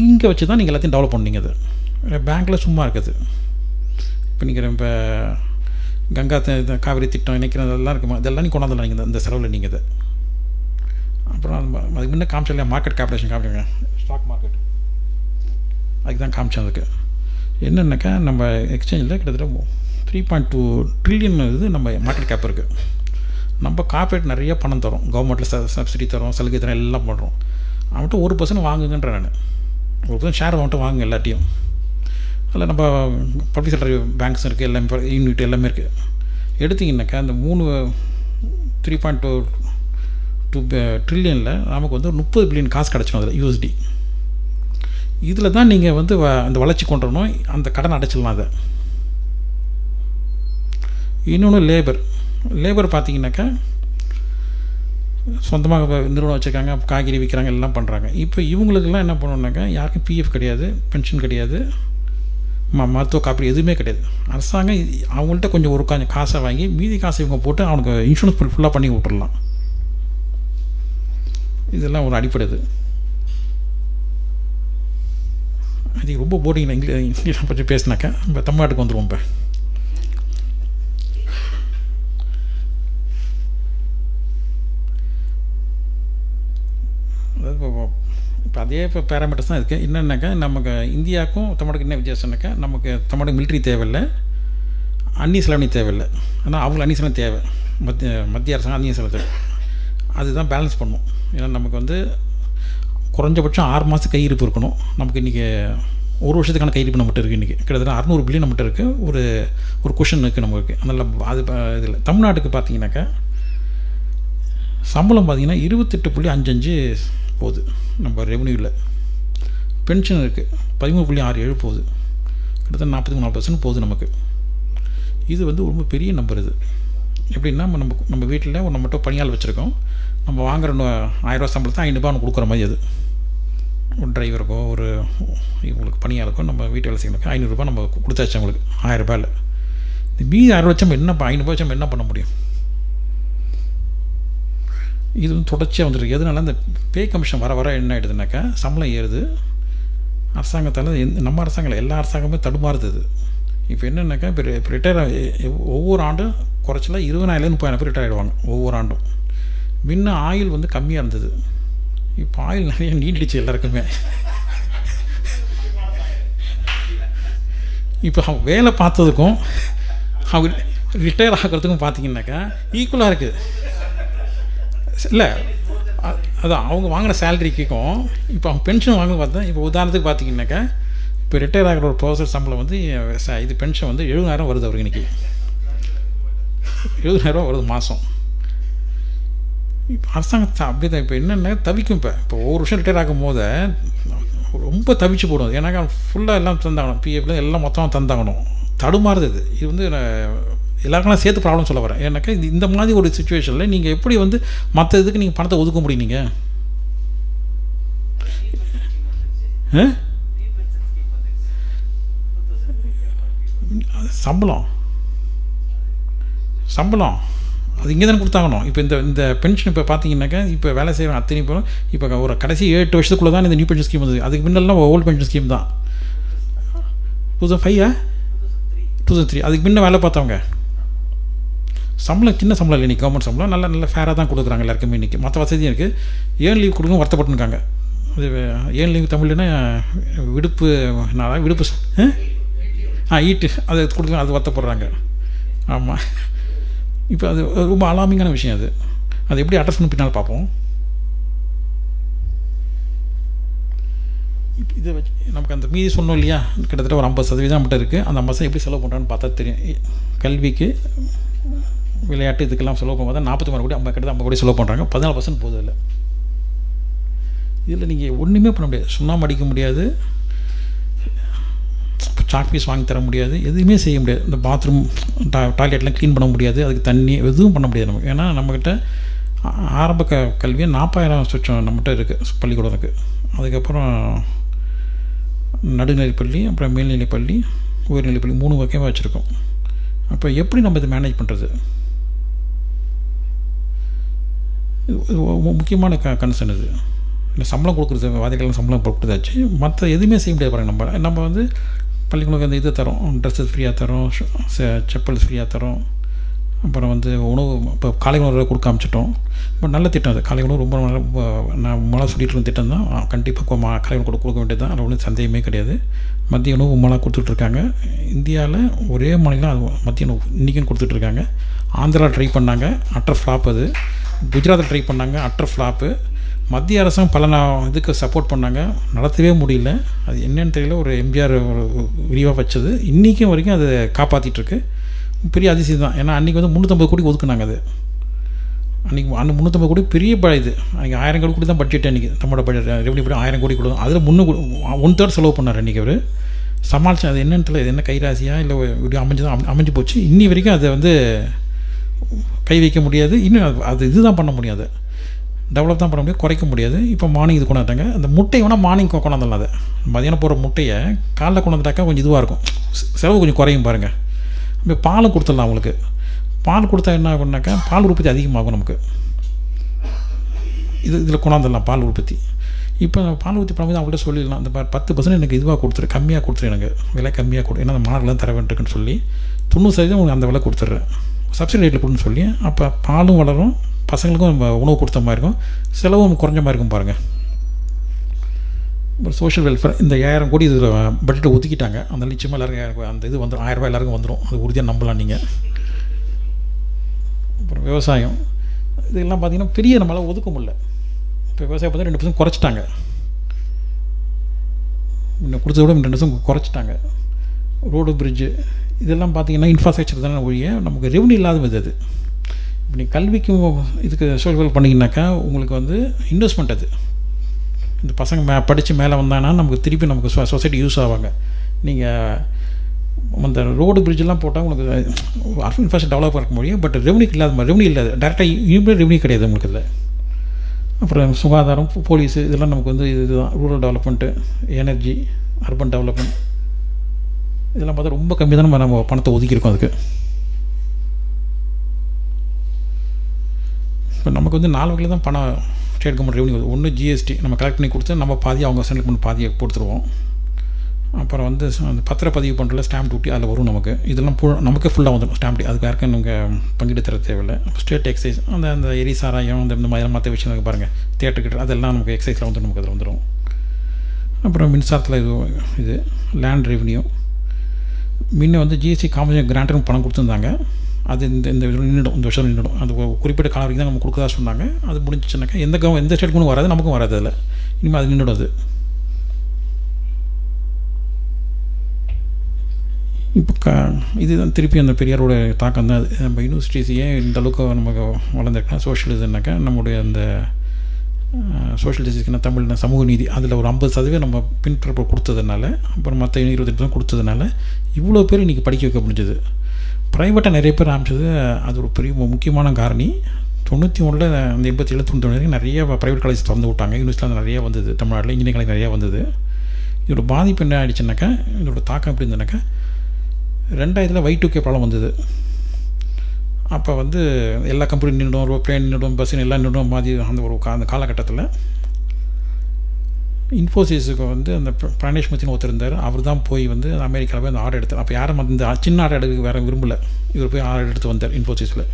இங்கே வச்சு தான் நீங்கள் எல்லாத்தையும் டெவலப் பண்ணிங்க. அது பேங்க்கில் சும்மா இருக்குது. இப்போ நீங்கள் இப்போ கங்கா காவிரி திட்டம் இணைக்கிறது அதெல்லாம் இருக்குமா? இதெல்லாம் நீங்கள் கொண்டாந்துடலாம். நீங்கள் இந்த செலவில் நீங்கள் இது அப்புறம் அதுக்கு முன்னே காமிச்சா மார்க்கெட் கேபிடேஷன் காமிங்க, ஸ்டாக் மார்க்கெட், அதுக்கு தான் காமிச்சேன். அதுக்கு என்னென்னாக்கா நம்ம எக்ஸ்சேஞ்சில் கிட்டத்தட்ட 3.2 ட்ரில்லியன் இது நம்ம மார்க்கெட் கேப் இருக்குது. நம்ம கார்பரேட் நிறைய பணம் தரோம், கவர்மெண்ட்டில் சப்சிடி தரோம், சலுகை தரோம், எல்லாம் பண்ணுறோம். அவன்கிட்ட 1% வாங்குங்கன்ற நான் ஒரு ஷேர் வாங்கிட்டு வாங்குங்க எல்லாத்தையும். அதில் நம்ம பப்ளிக் செக்டர் பேங்க்ஸ் இருக்குது, எல்லாமே யூனிட் எல்லாமே இருக்குது. எடுத்திங்கனாக்கா அந்த 3.2 ட்ரில்லியனில் நமக்கு ஒரு $30 பில்லியன் காசு கிடச்சிடும். அதில் USD இதில் தான் நீங்கள் அந்த வளர்ச்சி கொண்டுடணும், அந்த கடன் அடைச்சிடலாம். அதை இன்னொன்று லேபர் பார்த்திங்கனாக்கா சொந்தமாக நிறுவனம் வச்சுருக்காங்க, காய்கறி விற்கிறாங்க, எல்லாம் பண்ணுறாங்க. இப்போ இவங்களுக்கெல்லாம் என்ன பண்ணணுன்னாக்கா யாருக்கும் PF கிடையாது, பென்ஷன் கிடையாது, மருத்துவ காப்பீடு எதுவுமே கிடையாது. அரசாங்கம் அவங்கள்ட்ட கொஞ்சம் ஒரு காசை வாங்கி மீதி காசை இவங்க போட்டு அவனுக்கு இன்சூரன்ஸ் ஃபுல்லாக பண்ணி விட்டுடலாம். இதெல்லாம் ஒரு அடிப்படை. அது ரொம்ப போர்டிங்கில் இங்கிலீஷை பற்றி பேசினாக்கா நம்ம தமிழ்நாட்டுக்கு வந்துடுவோம். இப்போ இப்போ அதே இப்போ பேராமீட்டர்ஸ் தான் இருக்குது. என்னென்னாக்கா நமக்கு இந்தியாவுக்கும் தமிழுக்கு என்ன வித்தியாசம்னாக்கா, நமக்கு தமிழுக்கு மிலிட்ரி தேவையில்லை, அந்நிய செலவணி தேவையில்லை. ஆனால் அவங்களுக்கு அந்நிய செலவு தேவை, மத்திய அரசாங்கம் அந்நிய செலவு தேவை. அதுதான் பேலன்ஸ் பண்ணும். ஏன்னா நமக்கு குறைஞ்சபட்சம் 6 மாதம் கையிருப்பு இருக்கணும். நமக்கு இன்றைக்கி ஒரு வருஷத்துக்கான கையிருப்பு நம்மகிட்ட இருக்குது. இன்றைக்கி கிட்டத்தட்ட $600 பில்லியன் நம்மகிட்ட இருக்குது. ஒரு குஷன் இருக்குது நமக்கு. அதனால் அது இதில் தமிழ்நாட்டுக்கு பார்த்தீங்கன்னாக்கா சம்பளம் பார்த்திங்கன்னா 28.55 போகுது நம்ம ரெவன்யூவில். பென்ஷன் இருக்குது 13.67 போகுது, கிட்டத்தட்ட 43% போகுது நமக்கு. இது ரொம்ப பெரிய நம்பர். இது எப்படின்னா நம்ம நம்ம வீட்டில் ஒரு நம்மகிட்ட பணியால் வச்சுருக்கோம், நம்ம வாங்குற 1000 ரூபா சம்பளத்தை 500 ரூபா அவனுக்கு கொடுக்குற மாதிரி. அது ஒரு டிரைவருக்கோ ஒரு இவங்களுக்கு பணியாளுக்கோ நம்ம வீட்டு வேலை செய்யணுக்கோ 500 ரூபா நம்ம கொடுத்தாச்சு அவங்களுக்கு. 1000 ரூபாயில் இந்த மீதி 1000 ரூபா என்ன 500 ரூபா நம்ம என்ன பண்ண முடியும்? இது தொடர்ச்சியாக வந்துருக்கு. எதனால இந்த பே கமிஷன் வர வர என்ன ஆகிடுதுனாக்கா சம்பளம் ஏறுது. அரசாங்கத்தால் நம்ம அரசாங்கம் எல்லா அரசாங்கமே தடுமாறுது. இது இப்போ என்னென்னாக்கா இப்போ ரிட்டையர் ஒவ்வொரு ஆண்டும் குறைச்சல 20,000-30,000 பேர் ரிட்டையர் ஆகிடுவாங்க ஒவ்வொரு ஆண்டும். முன்ன ஆயில் கம்மியாக இருந்தது, இப்போ ஆயில் நிறைய நீடிச்சு எல்லாருக்குமே. இப்போ அவங்க வேலை பார்த்ததுக்கும் அவங்க ரிட்டையர் ஆகிறதுக்கும் பார்த்திங்கனாக்கா ஈக்குவலாக இருக்குது. இல்லை அதான் அவங்க வாங்கின சேலரிக்கும் இப்போ அவங்க பென்ஷன் வாங்க பார்த்தா இப்போ உதாரணத்துக்கு பார்த்திங்கனாக்கா இப்போ ரிட்டையர் ஆகிற ஒரு ப்ரொஃபஸர் சம்பளம் வந்து இது பென்ஷன் வந்து 70,000 வருது அவருக்கு. இன்றைக்கி 70,000 வருது மாதம். இப்போ அரசாங்கம் அப்படி தான் இப்போ என்னென்னா தவிக்கும். இப்போ ஒவ்வொரு வருஷம் ரிட்டையர் ஆகும் போது ரொம்ப தவிச்சு போடும். ஏன்னாக்கா ஃபுல்லாக எல்லாம் தந்தாகணும், பிஎஃப்ல எல்லாம் மொத்தமாக தந்தாகணும். தடுமாறுது இது. இது வந்து எல்லாருக்கெல்லாம் சேர்த்து ப்ராப்ளம் சொல்ல வரேன். ஏன்னாக்கா இந்த மாதிரி ஒரு சுச்சுவேஷனில் நீங்கள் எப்படி வந்து மற்ற இதுக்கு நீங்கள் பணத்தை ஒதுக்க முடியும்? நீங்கள் சம்பளம் அது இங்கே தானே கொடுத்தாங்கணும். இப்போ இந்த இந்த பென்ஷன் இப்போ பார்த்தீங்கன்னாக்கா இப்போ வேலை செய்கிற அத்தனை பேரும் இப்போ ஒரு கடைசி 8 வருஷத்துக்குள்ளே தான் இந்த நியூ பென்ஷன் ஸ்கீம் வந்தது. அதுக்கு முன்னெல்லாம் ஓல்டு பென்ஷன் ஸ்கீம் தான். 2005 2003 அதுக்கு முன்னே வேலை பார்த்தவங்க சம்பளம் சின்ன சம்பளம் இல்லை. இன்றைக்கி கவர்மெண்ட் சம்பளம் நல்ல நல்ல ஃபேராக தான் கொடுக்குறாங்க எல்லாருக்குமே. இன்றைக்கி மற்ற வசதியும் இருக்குது. ஏன் லீவ் கொடுக்கும் வருத்தப்பட்டுருக்காங்க. அது ஏன் லீவ் தமிழ்னா விடுப்பு நாளாக விடுப்பு ஈட்டு அதை கொடுக்க அது வருத்தப்படுறாங்க. ஆமாம், இப்போ அது ரொம்ப அலாமிங்கான விஷயம். அது அது எப்படி அட்ரஸ் பண்ணி பின்னால் பார்ப்போம். இதை வச்சு நமக்கு அந்த மீதி சொன்னோம் இல்லையா, கிட்டத்தட்ட ஒரு 50% நம்மகிட்ட இருக்குது. அந்த 50% எப்படி செலவு பண்ணுறான்னு பார்த்தா தெரியும். கல்விக்கு விளையாட்டு இதுக்கெல்லாம் செலவு பண்ணும் போது 43 கோடி 50 கோடி செலவு பண்ணுறாங்க. 14% போதும். இல்லை இதில் நீங்கள் ஒன்றுமே பண்ண முடியாது. சுண்ணாம அடிக்க முடியாது, சாக் பீஸ் வாங்கி தர முடியாது, எதுவுமே செய்ய முடியாது. இந்த பாத்ரூம் டாய்லெட்லாம் க்ளீன் பண்ண முடியாது, அதுக்கு தண்ணி எதுவும் பண்ண முடியாது நமக்கு. ஏன்னா நம்மக்கிட்ட ஆரம்ப கல்வியை 40,000 சுற்றம் நம்மகிட்ட இருக்குது பள்ளிக்கூடத்துக்கு. அதுக்கப்புறம் நடுநிலைப்பள்ளி, அப்புறம் மேல்நிலைப்பள்ளி, உயர்நிலைப்பள்ளி 3 வகையாக வச்சுருக்கோம். அப்போ எப்படி நம்ம இதை மேனேஜ் பண்ணுறது? இது முக்கியமான கன்சர்ன். இது இல்லை சம்பளம் கொடுக்குறது, வாதிகளுக்கு சம்பளம் கொடுக்குறதாச்சு. மற்ற எதுவுமே செய்ய முடியாது. பாருங்கள், நம்ம வந்து பள்ளிகளுக்கு வந்து இது தரோம், ட்ரெஸ்ஸஸ் ஃப்ரீயாக தரோம், செப்பல்ஸ் ஃப்ரீயாக தரோம். அப்புறம் வந்து உணவு இப்போ காலை உணவு கொடுக்க அமைச்சிட்டோம். இப்போ நல்ல திட்டம் அது. காலை உணவு ரொம்ப நான் மொழா சொல்லிட்டு இருந்த திட்டம் தான். கண்டிப்பாக காலை உணவு கொடுக்க வேண்டியது தான். அதில் ஒன்றும் சந்தேகமே கிடையாது. மத்திய உணவு மொழா கொடுத்துட்ருக்காங்க. இந்தியாவில் ஒரே மாநிலம் அது மத்திய உணவு இன்றைக்கும் கொடுத்துட்ருக்காங்க. ஆந்திரா ட்ரை பண்ணாங்க, அட்டர் ஃப்ளாப். அது குஜராத்தில் ட்ரை பண்ணாங்க, அட்டர் ஃப்ளாப்பு. மத்திய அரசும் பல இதுக்கு சப்போர்ட் பண்ணாங்க, நடத்தவே முடியல. அது என்னென்னு தெரியல. ஒரு எம்ஜிஆர் விரிவாக வச்சது இன்றைக்கும் வரைக்கும் அது காப்பாற்றிட்டுருக்கு. பெரிய அதிசயம் தான். ஏன்னா அன்றைக்கி வந்து 350 கோடி ஒதுக்குனாங்க. அது அன்றைக்கி 350 கோடி பெரிய இது. அன்றைக்கி 1000 கோடி தான் பட்ஜெட். அன்றைக்கி நம்மளோட பட்ஜெட் ரெவன்யூ படி 1000 கோடி கொடுக்கும். அதில் 1/3 செலவு பண்ணார் அன்றைக்கி அவர். சமாளிச்சு அது என்னென்னு தெரியல. இது என்ன கைராசியாக இல்லை இப்படி அமைஞ்சுதான் அமைஞ்சு போச்சு. இன்னி வரைக்கும் அதை வந்து கை வைக்க முடியாது. இன்னும் அது இதுதான் பண்ண முடியாது. டெவலப் தான் பண்ண முடியாது, குறைக்க முடியாது. இப்போ மார்னிங் இது கொண்டாட்டாங்க. அந்த முட்டை வேணால் மார்னிங் கொண்டாந்துடலாம். அது மதியானம் போகிற முட்டையை காலைல கொண்டாந்துட்டாக்கா கொஞ்சம் இதுவாக இருக்கும், செலவு கொஞ்சம் குறையும். பாருங்கள், இப்போ பால் கொடுத்துடலாம் அவங்களுக்கு. பால் கொடுத்தா என்ன ஆகும்னாக்கா பால் உற்பத்தி அதிகமாகும் நமக்கு. இதில் கொண்டாந்துடலாம் பால் உற்பத்தி. இப்போ பால் உற்பத்தி பண்ணும்போது அவங்கள்ட்ட சொல்லிடலாம், இந்த 10% எனக்கு இதுவாக கொடுத்துரு, கம்மியாக கொடுத்துரு, எனக்கு விலை கம்மியாக கொடு. ஏன்னா அந்த மாடெலாம் தர வேண்டியிருக்குன்னு சொல்லி 90% உங்களுக்கு அந்த விலை கொடுத்துட்றேன், சப்சிடி ரேட்டில் கொடுன்னு சொல்லி. அப்போ பாலும் வளரும், பசங்களுக்கும் உணவு கொடுத்த மாதிரி இருக்கும், செலவும் குறைஞ்ச மாதிரி இருக்கும். பாருங்கள், ஒரு சோஷியல் வெல்ஃபேர் இந்த 1000 கோடி இதில் பட்ஜெட்டை ஒதுக்கிட்டாங்க. அந்த நிச்சயமாக எல்லாருக்கும் அந்த இது வந்துடும். 1000 ரூபாய் எல்லாருக்கும் வந்துடும். அது உறுதியாக நம்பலாம் நீங்கள். அப்புறம் விவசாயம் இதெல்லாம் பார்த்திங்கன்னா பெரிய நம்மளால் ஒதுக்க முடியல. இப்போ விவசாயம் பார்த்திங்கன்னா 2% குறைச்சிட்டாங்க. இன்னும் கொடுத்த விட 2% குறைச்சிட்டாங்க. ரோடு, பிரிட்ஜு இதெல்லாம் பார்த்திங்கன்னா இன்ஃப்ராஸ்ட்ரக்சர் தானே ஒழிய நமக்கு ரெவன்யூ இல்லாத விதம் அது. இப்போ நீங்கள் கல்விக்கும் இதுக்கு சோஷியல் வெல்ஃபேர் பண்ணிங்கனாக்கா உங்களுக்கு வந்து இன்வெஸ்ட்மெண்ட் அது. இந்த பசங்க படித்து மேலே வந்தாங்கன்னா நமக்கு திருப்பி நமக்கு சொசைட்டி யூஸ் ஆவாங்க. நீங்கள் அந்த ரோடு பிரிட்ஜெலாம் போட்டால் உங்களுக்கு இன்ஃப்ராஸ்ட்ரக்சர் டெவலப் ஆக முடியும். பட் ரெவன்யூக்கு இல்லாத மாதிரி ரெவன்யூ இல்லாது டேரெக்டாக இனிமேல் ரெவன்யூ கிடையாது உங்களுக்கு இதில். அப்புறம் சுகாதாரம், போலீஸு இதெல்லாம் நமக்கு வந்து இதுதான். Rural development, energy, urban development இதெல்லாம் பார்த்தா ரொம்ப கம்மி தான் நம்ம பணத்தை ஒதுக்கியிருக்கோம் அதுக்கு. இப்போ நமக்கு வந்து 4 வகையில் தான் பணம் ஸ்டேட் கவர்மெண்ட் ரெவன்யூ வருது. ஒன்று ஜிஎஸ்டி நம்ம கலெக்ட் பண்ணி கொடுத்து நம்ம பாதியை அவங்க சென்ட்ரல் கவர்மெண்ட் பாதியை கொடுத்துருவோம். அப்புறம் வந்து அந்த பத்திரப்பதிவு பண்ணுறதுல ஸ்டாம்ப் டியூட்டி அதில் வரும் நமக்கு. இதெல்லாம் நமக்கு ஃபுல்லாக வந்துடும் ஸ்டாம்ப் டியூட்டி. அதுக்கு யாருக்கும் நீங்கள் பங்கீடு தர தேவையில்லை. ஸ்டேட் எக்ஸைஸ் அந்த அந்த எரி சாராயம் இந்த மாதிரி மற்ற விஷயம் இருக்குது பாருங்கள். தியேட்டருக்கு அதெல்லாம் நமக்கு எக்ஸைஸில் வந்துடும், நமக்கு அதில் வந்துடும். அப்புறம் மின்சாரத்தில் இது லேண்ட் ரெவன்யூ. முன்ன வந்து ஜிஎஸ்டி காம்பன்சேஷன் கிராண்ட்டுக்கு பணம் கொடுத்துருந்தாங்க. அது இந்த நின்றுடும், இந்த வருஷம் நின்றுடும். அது குறிப்பிட்ட கால வரைக்கும் தான் நம்ம கொடுக்குறதா சொன்னாங்க. அது முடிஞ்சிச்சுனாக்கா எந்த ஸ்டேட்டுக்கும் வராது, நமக்கும் வராது. அதில் இனிமேல் அது நின்றுடும். அது இப்போ இதுதான் திருப்பி அந்த பெரியாரோட தாக்கம் தான். அது நம்ம யூனிவர்சிட்டிஸ் ஏன் இந்த அளவுக்கு நமக்கு வளர்ந்துருக்கா சோஷியலிசம்னாக்கா, நம்முடைய அந்த சோஷியல் ஜஸ்டிஸ்க்குன்னா தமிழ்னா சமூக நீதி, அதில் ஒரு 50% நம்ம பின்பற்றப்போ கொடுத்ததுனால, அப்புறம் மற்ற 28% கொடுத்ததுனால இவ்வளோ பேர் இன்றைக்கி படிக்க வைக்க முடிஞ்சது. ப்ரைவேட்டாக நிறைய பேர் ஆரம்பிச்சது அது ஒரு பெரிய முக்கியமான காரணி. 91 அந்த 87 வரைக்கும் நிறைய ப்ரைவேட் காலேஜ் திறந்து விட்டாங்க. யூனிவர்சிட்டியில் நிறையா வந்தது, தமிழ்நாட்டில் இன்ஜினியரிங் காலேஜ் நிறையா வந்தது. இதோட பாதிப்பு என்ன ஆகிடுச்சுனாக்கா, இதோட தாக்கம் எப்படி இருந்ததுனாக்கா, 2000 Y2K ப்ராப்ளம் வந்தது. அப்போ எல்லா கம்பெனியும் நின்றுடும், பிளேன் நின்றுடும், பஸ்ஸுன்னு எல்லாம் நின்றுடும் மாதிரி. அந்த ஒரு அந்த காலகட்டத்தில் இன்ஃபோசிஸுக்கு அந்த பிரானேஷ் மித்தின்னு ஒருத்தர் இருந்தார். அவர் தான் போய் அமெரிக்காவில் அந்த ஆர்டர் எடுத்தார். அப்போ யாரும் அந்த சின்ன ஆர்டர் எடுக்க வேறு விரும்பலை. இவர் போய் ஆர்டர் எடுத்து வந்தார் இன்ஃபோசிஸில்.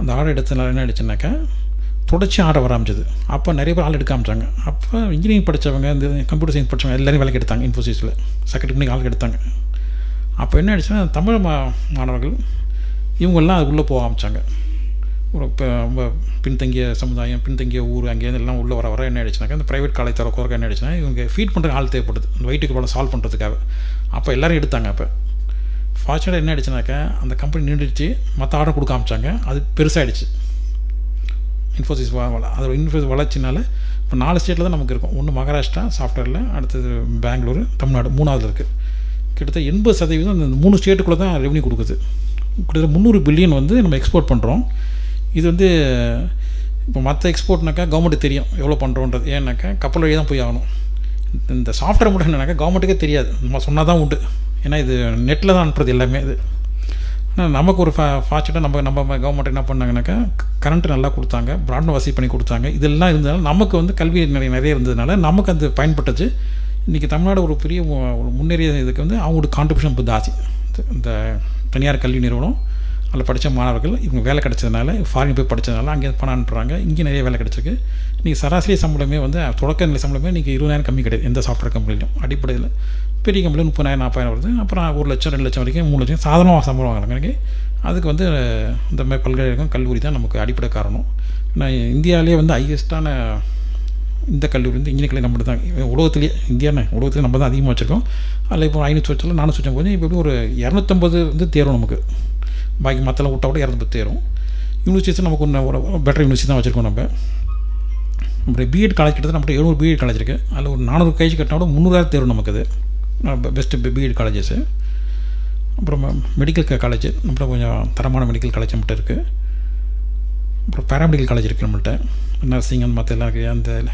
அந்த ஆர்டர் எடுத்ததுனால என்ன ஆகிடுச்சுனாக்கா, தொடர்ச்சி ஆர்டர் வர ஆரம்பிச்சது. அப்போ நிறைய பேர் ஆள் எடுக்க ஆரம்பிச்சாங்க. அப்போ இன்ஜினியரிங் படித்தவங்க, இந்த கம்ப்யூட்டர் சயின்ஸ் படித்தவங்க எல்லாரையும் வேலைக்கு எடுத்தாங்க. இன்ஃபோசிஸில் செக்ரட்டரிக்கு ஆள் எடுத்தாங்க. அப்போ என்ன ஆகிடுச்சுன்னா, தமிழ் மாணவர்கள் இவங்கெல்லாம் அதுக்குள்ளே போக ஆரம்பித்தாங்க. ஒரு இப்போ ரொம்ப பின்தங்கிய சமுதாயம், பின்தங்கிய ஊர், அங்கேயிருந்து எல்லாம் உள்ளே வர வர என்ன ஆகிடுச்சுனாக்கா, இந்த ப்ரைவேட் காலேஜ் தர குறைக்க என்ன ஆகிடுச்சுன்னா, இவங்க ஃபீட் பண்ணுற ஆள் தேவைப்படுது இந்த வயிற்றுக்கு ப்ராப்ளம் சால்வ் பண்ணுறதுக்காக. அப்போ எல்லோரும் எடுத்தாங்க. அப்போ ஃபார்ச்சுனேட்டாக என்ன ஆகிடுச்சுனாக்கா, அந்த கம்பெனி நின்றுச்சு, மற்ற ஆர்டர் கொடுக்க ஆரம்பித்தாங்க. அது பெருசாகிடுச்சு. இன்ஃபோசிஸ் அதோட இன்ஃபோசிஸ் வளர்ச்சினால இப்போ 4 ஸ்டேட்டில் தான் நமக்கு இருக்கும். ஒன்று மகாராஷ்டிரா சாஃப்ட்வேரில், அடுத்தது பெங்களூரு, தமிழ்நாடு, 3ஆவது இருக்குது. கிட்டத்தட்ட 80% அந்த 3 ஸ்டேட்டுக்குள்ளே தான் ரெவன்யூ கொடுக்குது. கிட்டத்தட்ட 300 பில்லியன் நம்ம எக்ஸ்போர்ட் பண்ணுறோம். இது இப்போ மற்ற எக்ஸ்போர்ட்னாக்கா கவர்மெண்ட்டுக்கு தெரியும் எவ்வளோ பண்ணுறோன்றது. ஏன்னாக்கா கப்பல் வழியாக தான் போய் ஆகணும். இந்த சாஃப்ட்வேர் மட்டும் என்னன்னாக்கா கவர்மெண்ட்டுக்கே தெரியாது, நம்ம சொன்னால் தான் உண்டு. ஏன்னா இது நெட்டில் தான் அனுப்புறது எல்லாமே. இது ஆனால் நமக்கு ஒரு ஃபாஸ்ட்டாக நம்ம கவர்மெண்ட் என்ன பண்ணாங்கனாக்கா, கரண்ட்டு நல்லா கொடுத்தாங்க, பிராட்பேண்ட் வசதி பண்ணி கொடுத்தாங்க. இதெல்லாம் இருந்ததுனால நமக்கு கல்வி நிறைய இருந்ததுனால நமக்கு அது பயன்பட்டுச்சு. இன்றைக்கி தமிழ்நாடு ஒரு பெரிய ஒரு முன்னேறிய இதுக்கு அவங்களோட கான்ட்ரிபியூஷன் இப்போ ஜாஸ்தி. இந்த தனியார் கல்வி நிறுவனம் அதில் படித்த மாணவர்கள் இவங்க வேலை கிடச்சதுனால, ஃபாரின் போய் படித்ததுனால அங்கே பணம் அனுப்புகிறாங்க. இங்கே நிறைய வேலை கிடச்சிருக்கு. நீங்கள் சராசரி சம்பளமே தொடக்க நிலை சம்பளமே நீங்கள் 20,000 கம்மி கிடையாது எந்த சாஃப்ட்வேர் கம்பெனிலையும். அடிப்படையில் பெரிய கம்பெனியில் 30,000 40,000 வருது. அப்புறம் 1 லட்சம் 2 லட்சம் வரைக்கும் 3 லட்சம் சாதாரணமாக சம்பளம் வாங்குறாங்க. அதுக்கு இந்த மாதிரி பல்கலைக்கழகம் கல்லூரி தான் நமக்கு அடிப்படை காரணம். நான் இந்தியாவிலே ஹையஸ்ட்டான இந்த கல்லூரி இன்ஜினியரிங் கல்லூரி நம்ம தான் உலகத்துலேயே, இந்தியானே உலகத்துலேயே நம்ம தான் அதிகமாக வச்சுருக்கோம். அதில் இப்போ 500 400 போய் இப்போ ஒரு 250 தேரும் நமக்கு. பாக்கி மற்றெல்லாம் விட்டா கூட 250 தேரும். யூனிவர்சிட்டிஸ் நமக்கு ஒரு பெட்டர் யூனிவர்சிட்டி தான் வச்சுருக்கோம். நம்ம நம்மளுடைய பிஎட் காலேஜ் கிட்ட நம்மகிட்ட 700 பிஎட் காலேஜ் இருக்குது. அதில் ஒரு 400 காலேஜ் கட்டினா கூட 300,000 தேரும் நமக்கு. அது பெஸ்ட்டு பிஎட் காலேஜஸ்ஸு. அப்புறம் மெடிக்கல் காலேஜ் நம்மகிட்ட கொஞ்சம் தரமான மெடிக்கல் காலேஜ் நம்மகிட்ட இருக்குது. அப்புறம் பேராமெடிக்கல் காலேஜ் இருக்குது நம்மள்கிட்ட. நர்சிங் அந்த மற்ற எல்லாம் இருக்குது. அந்த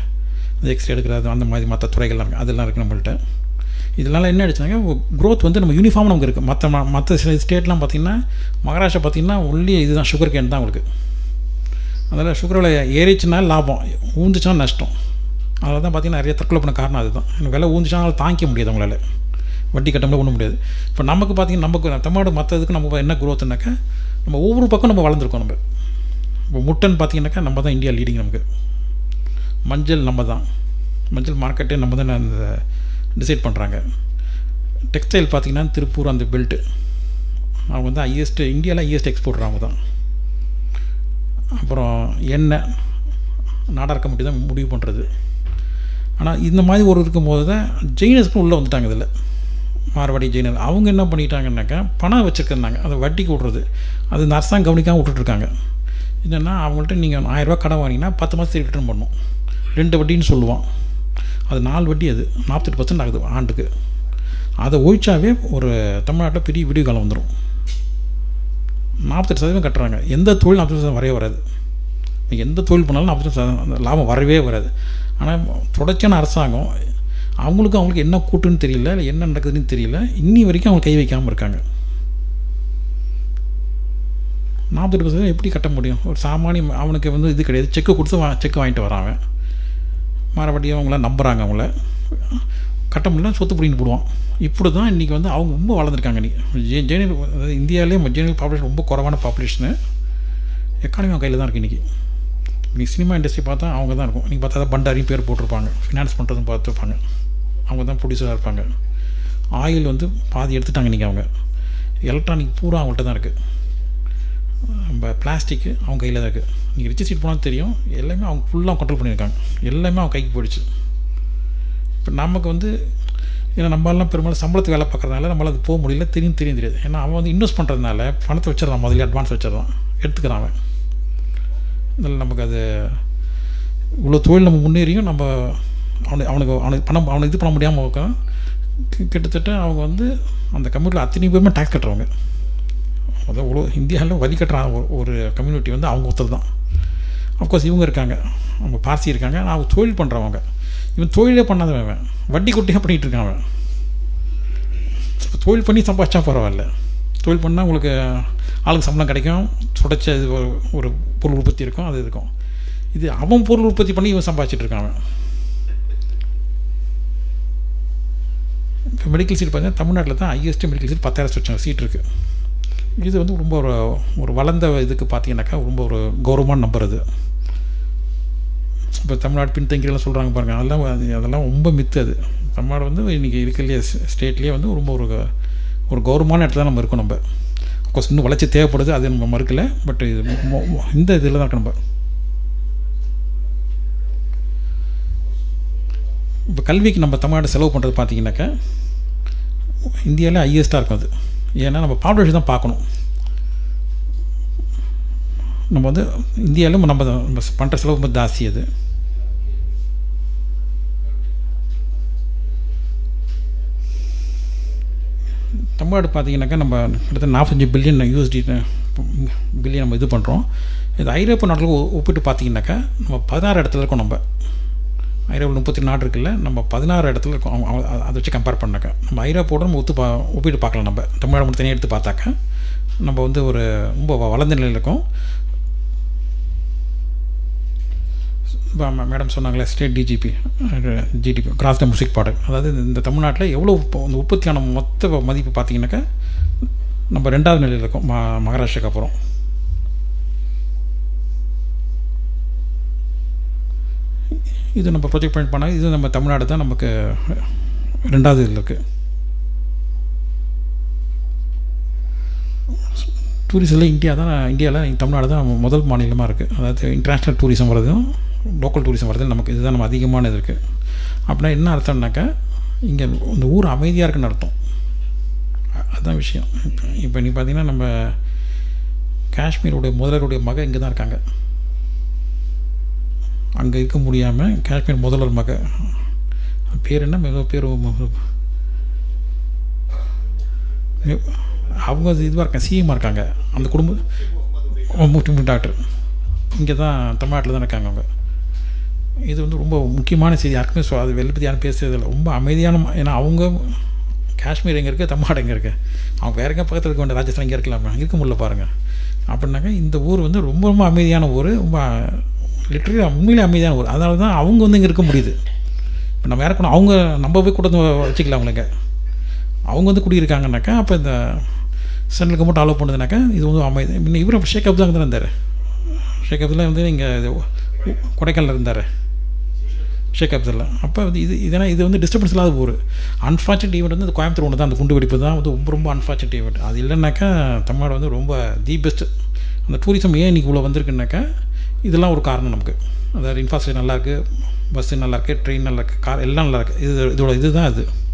எக்ஸ்ரே எடுக்கிறது அந்த மாதிரி மற்ற துறைகள்லாம் இருக்குது. அதெல்லாம் இருக்குது நம்மள்கிட்ட. இதனால் என்ன ஆகிடுச்சுனாங்க, க்ரோத் நம்ம யூனிஃபார்ம் நமக்கு இருக்குது. மற்ற சில ஸ்டேட்லாம் பார்த்திங்கன்னா, மகாராஷ்டிரா பார்த்திங்கன்னா ஒன்லி இதுதான் சுகர் கேன் தான் உங்களுக்கு. அதனால் சுகர் விலை ஏறிச்சுன்னா லாபம், ஊந்துச்சுன்னா நஷ்டம். அதனால் தான் பார்த்திங்கன்னா நிறைய தற்கொலை பண்ண காரணம் அதுதான். விலை ஊந்துச்சுன்னா அதனால் தாங்கிக்க முடியாது அவங்களால, வட்டி கட்டம்லாம் ஒன்றும் முடியாது. இப்போ நமக்கு பார்த்திங்கன்னா நமக்கு தமிழ்நாடு மற்றதுக்கு நம்ம என்ன க்ரோத்துனாக்கா, நம்ம ஒவ்வொரு பக்கம் நம்ம வளர்ந்துருக்கோம். நம்ம இப்போ முட்டைன்னு பார்த்திங்கனாக்கா நம்ம தான் இந்தியா லீடிங். நமக்கு மஞ்சள் நம்ம தான், மஞ்சள் மார்க்கெட்டே நம்ம தான் அந்த டிசைட் பண்ணுறாங்க. டெக்ஸ்டைல் பார்த்திங்கன்னா திருப்பூர் அந்த பெல்ட்டு அவங்க ஹையஸ்ட் இந்தியாவில் ஹையஸ்ட் எக்ஸ்போர்ட்ரு அவங்க தான். அப்புறம் எண்ணெய் நாடார் கமிட்டி தான் முடிவு பண்ணுறது. ஆனால் இந்த மாதிரி ஒரு இருக்கும்போது தான் ஜெயினஸ்க்கு உள்ளே வந்துட்டாங்க. இதில் மார்வாடி ஜெயினர் அவங்க என்ன பண்ணிட்டாங்கன்னாக்கா, பணம் வச்சுருக்குறாங்க, அதை வட்டிக்கு விட்றது. அது நர்ஸாக கவனிக்காமல் விட்டுட்ருக்காங்க. என்னென்னா அவங்கள்ட்ட நீங்கள் 1000 ரூபா கடன் வாங்கினா 10 மாதத்துக்கு ரிட்டர்ன் பண்ணணும். 2 வட்டின்னு சொல்லுவான், அது 4 வட்டி. அது 48% ஆகுது ஆண்டுக்கு. அதை ஒழிச்சாவே ஒரு தமிழ்நாட்டில் பெரிய விடிவு காலம் வந்துடும். 48% கட்டுறாங்க. எந்த தொழில் 48% வரவே வராது. நீங்கள் எந்த தொழில் பண்ணாலும் 48% அந்த லாபம் வரவே வராது. ஆனால் தொடர்ச்சியான அரசாங்கம் அவங்களுக்கு என்ன கூட்டுன்னு தெரியல, இல்லை என்ன நடக்குதுன்னு தெரியல. இன்னி வரைக்கும் அவங்க கை வைக்காமல் இருக்காங்க. 48% எப்படி கட்ட முடியும்? ஒரு சாமானியம் அவனுக்கு இது கிடையாது. செக்கு கொடுத்து செக்கு வாங்கிட்டு வரான் அவன். மறுபடியும் அவங்களாம் நம்புகிறாங்க. அவங்கள கட்ட முடியல, சொத்து பிடின்னு போடுவான். இப்படி தான் இன்றைக்கி அவங்க ரொம்ப வளர்ந்துருக்காங்க. இன்றைக்கி ஜெனியர் இந்தியாவிலே ஜெனியர் பாப்புலேஷன் ரொம்ப குறைவான பாப்புலேஷனு. எக்கானமி அவங்க கையில் தான் இருக்குது. இன்றைக்கி சினிமா இண்டஸ்ட்ரி பார்த்தா அவங்க தான் இருக்கும். இன்றைக்கி பார்த்தா பண்டாரியும் பேர் போட்டிருப்பாங்க, ஃபினான்ஸ் பண்ணுறதுன்னு பார்த்துருப்பாங்க. அவங்க தான் ப்ரொடியூசராக இருப்பாங்க. ஆயில் பாதி எடுத்துட்டாங்க இன்றைக்கி அவங்க. எலக்ட்ரானிக் பூரா அவங்கள்ட்ட தான் இருக்குது. நம்ம பிளாஸ்டிக்கு அவங்க கையில் தான் இருக்குது. நீங்கள் ரிச் சீட் போனால் தெரியும், எல்லாமே அவங்க ஃபுல்லாக கண்ட்ரோல் பண்ணியிருக்காங்க. எல்லாமே அவங்க கைக்கு போயிடுச்சு. இப்போ நமக்கு ஏன்னா நம்மளாம் பெரும்பாலும் சம்பளத்துக்கு வேலை பார்க்குறதுனால நம்மளால் அது போக முடியல, தெரியுது. ஏன்னா அவன் வந்து இன்வெஸ்ட் பண்ணுறதுனால பணத்தை வச்சிடறான், முதல்ல அட்வான்ஸ் வச்சிடறான், எடுத்துக்கிறான் அவன். இதனால் நமக்கு அது இவ்வளோ தொழில் நம்ம முன்னேறியும் நம்ம அவனுக்கு பணம் அவனுக்கு இது பண்ண முடியாமல் இருக்கான். கிட்டத்தட்ட அவங்க வந்து அந்த கம்யூனிட்டியில் அத்தனை பேருமே டேக்ஸ் கட்டுறவங்க. அதாவது இவ்வளோ இந்தியாவில் வரி கட்டுறாங்க ஒரு கம்யூனிட்டி வந்து அவங்க ஒருத்தர் தான். அஃப்கோர்ஸ் இவங்க இருக்காங்க, அவங்க பார்சி இருக்காங்க, நான் அவங்க தொழில் பண்ணுறவங்க. இவன் தொழிலே பண்ணாதவன், வட்டி கொட்டியாக பண்ணிகிட்டு இருக்கான் அவன். தொழில் பண்ணி சம்பாதிச்சா பரவாயில்ல, தொழில் பண்ணால் உங்களுக்கு ஆளுக்கு சம்பளம் கிடைக்கும், சுடைச்ச இது ஒரு பொருள் உற்பத்தி இருக்கும், அது இருக்கும். இது அவன் பொருள் உற்பத்தி பண்ணி இவன் சம்பாதிச்சிட்டு இருக்கான். இப்போ மெடிக்கல் சீட் பார்த்தீங்கன்னா தமிழ்நாட்டில் தான் ஹையஸ்ட்டு மெடிக்கல் சீட் 10,000 சீட் இருக்குது. இது வந்து ரொம்ப ஒரு வளர்ந்த இதுக்கு பார்த்தீங்கன்னாக்கா ரொம்ப ஒரு கௌரவமான நம்பர் அது. இப்போ தமிழ்நாடு பின்தங்கிலாம் சொல்கிறாங்க பாருங்கள், அதெல்லாம் ரொம்ப மித்து. அது தமிழ்நாடு வந்து இன்றைக்கி இருக்கிற ஸ்டேட்லேயே வந்து ரொம்ப ஒரு கௌரவமான இடத்துல நம்ம இருக்கோம். நம்ம அஃப்கோர்ஸ் இன்னும் வளர்ச்சி தேவைப்படுது, அது நம்ம மறுக்கலை. பட் இது இந்த இதில் தான் நம்ம இப்போ கல்விக்கு நம்ம தமிழ்நாடு செலவு பண்ணுறது பார்த்திங்கனாக்கா இந்தியாவிலே ஹையஸ்ட்டாக இருக்கும் அது. ஏன்னா நம்ம பாப்புலேஷன் தான் பார்க்கணும். நம்ம வந்து இந்தியாவிலும் நம்ம பண்ணுற செலவு ரொம்ப ஜாஸ்தி. அது தமிழ்நாடு பார்த்திங்கனாக்கா நம்ம கிட்டத்தட்ட $45 பில்லியன் நம்ம இது பண்ணுறோம். இது ஐரோப்பா நாட்டில் ஒப்பிட்டு பார்த்திங்கனாக்கா நம்ம 16 இடத்துல இருக்கோம். நம்ம ஐரோப்பில் 33 நாடு இருக்குல்ல, நம்ம 16 இடத்துல இருக்கோம். அதை வச்சு கம்பேர் பண்ணாக்கா நம்ம ஐரோப்பாவோட நம்ம ஒப்பிட்டு பார்க்கலாம். நம்ம தமிழ்நாடு மட்டும் தனியாக எடுத்து பார்த்தாக்கா நம்ம வந்து ஒரு ரொம்ப வளர்ந்த நிலையில் இருக்கோம். இப்போ மேடம் சொன்னாங்களே state GDP gross domestic product, அதாவது இந்த தமிழ்நாட்டில் எவ்வளோ அந்த உற்பத்தியான மொத்த மதிப்பு பார்த்திங்கனாக்கா நம்ம 2வது நிலையில் இருக்கோம் மகாராஷ்டிராக்கு அப்புறம். இது நம்ம ப்ரொஜெக்ட் பண்ணி பண்ணால் இது நம்ம தமிழ்நாடு தான் நமக்கு 2வது இதில் இருக்குது. டூரிஸில் இந்தியாவில் தமிழ்நாடு தான் முதல் மாநிலமாக இருக்குது. அதாவது இன்டர்நேஷ்னல் டூரிசம் வர்றதும் லோக்கல் டூரிசம் வர்றதும் நமக்கு இதுதான் நம்ம அதிகமான இது இருக்குது. அப்படின்னா என்ன அர்த்தம்னாக்கா இங்கே இந்த ஊர் அமைதியாக இருக்குன்னு அர்த்தம். அதுதான் விஷயம். இப்போ நீ பார்த்தீங்கன்னா நம்ம காஷ்மீருடைய முதல்வருடைய மகன் இங்கே தான் இருக்காங்க. அங்கே இருக்க முடியாமல் காஷ்மீர் முதல்வர் மக பேர் என்ன மிக பேர் அவங்க இதுவாக இருக்காங்க, சிஎம்மாக இருக்காங்க. அந்த குடும்பம் முக்கிய டாக்டர் இங்கே தான் தமிழ்நாட்டில் தான் இருக்காங்க அவங்க. இது வந்து ரொம்ப முக்கியமான செய்தி. யாருக்குமே அது வெளிப்பத்தி யாரும் பேசுறதில்லை. ரொம்ப அமைதியான, ஏன்னா அவங்க காஷ்மீர் எங்கே இருக்குது, தமிழ்நாடு எங்கே இருக்குது, அவங்க வேறு எங்கே பக்கத்தில் இருக்க வேண்டிய ராஜஸ்தான் இங்கே இருக்கலாமா, இருக்க முடியல பாருங்கள். அப்படின்னாக்கா இந்த ஊர் வந்து ரொம்ப ரொம்ப அமைதியான ஊர், ரொம்ப லிட்ரலி உண்மையிலே அமைதியான ஊர். அதனால தான் அவங்க வந்து இங்கே இருக்க முடியுது. இப்போ நம்ம யாருக்கணும் அவங்க நம்ம போய் கூட வச்சுக்கலாம். அவங்களுங்க அவங்க வந்து குடியிருக்காங்கனாக்கா அப்போ இந்த சென்ட்ரலுக்கு மட்டும் அலோவ் பண்ணுதுனாக்கா இது வந்து அமைதி. இன்னும் இவரும் ஷேக் அப்துல்லா தான் இருந்தார். ஷேக் அப்துல்லா வந்து இங்கே கொடைக்கானல் இருந்தார் ஷேக் அப்துல்லா. அப்போ வந்து இது வந்து டிஸ்டர்பன்ஸ் இல்லாத ஊர். அன்ஃபார்ச்சுனேட் ஈவெண்ட் வந்து கோயம்புத்தூர் ஒன்று தான், அந்த குண்டு வெடிப்பு தான் வந்து ரொம்ப ரொம்ப அன்ஃபார்ச்சுனேட் ஈவெண்ட். அது இல்லைனாக்கா தமிழ்நாடு வந்து ரொம்ப தி பெஸ்ட்டு. அந்த டூரிசம் ஏன் இன்றைக்கி இவ்வளோ வந்திருக்குனாக்கா இதெல்லாம் ஒரு காரணம் நமக்கு. அதாவது இன்ஃப்ராஸ்ட்ரக்சர் நல்லாயிருக்கு, பஸ்ஸு நல்லாயிருக்கு, ட்ரெயின் நல்லாயிருக்கு, கார் எல்லாம் நல்லாயிருக்கு. இதோட இது தான் அது.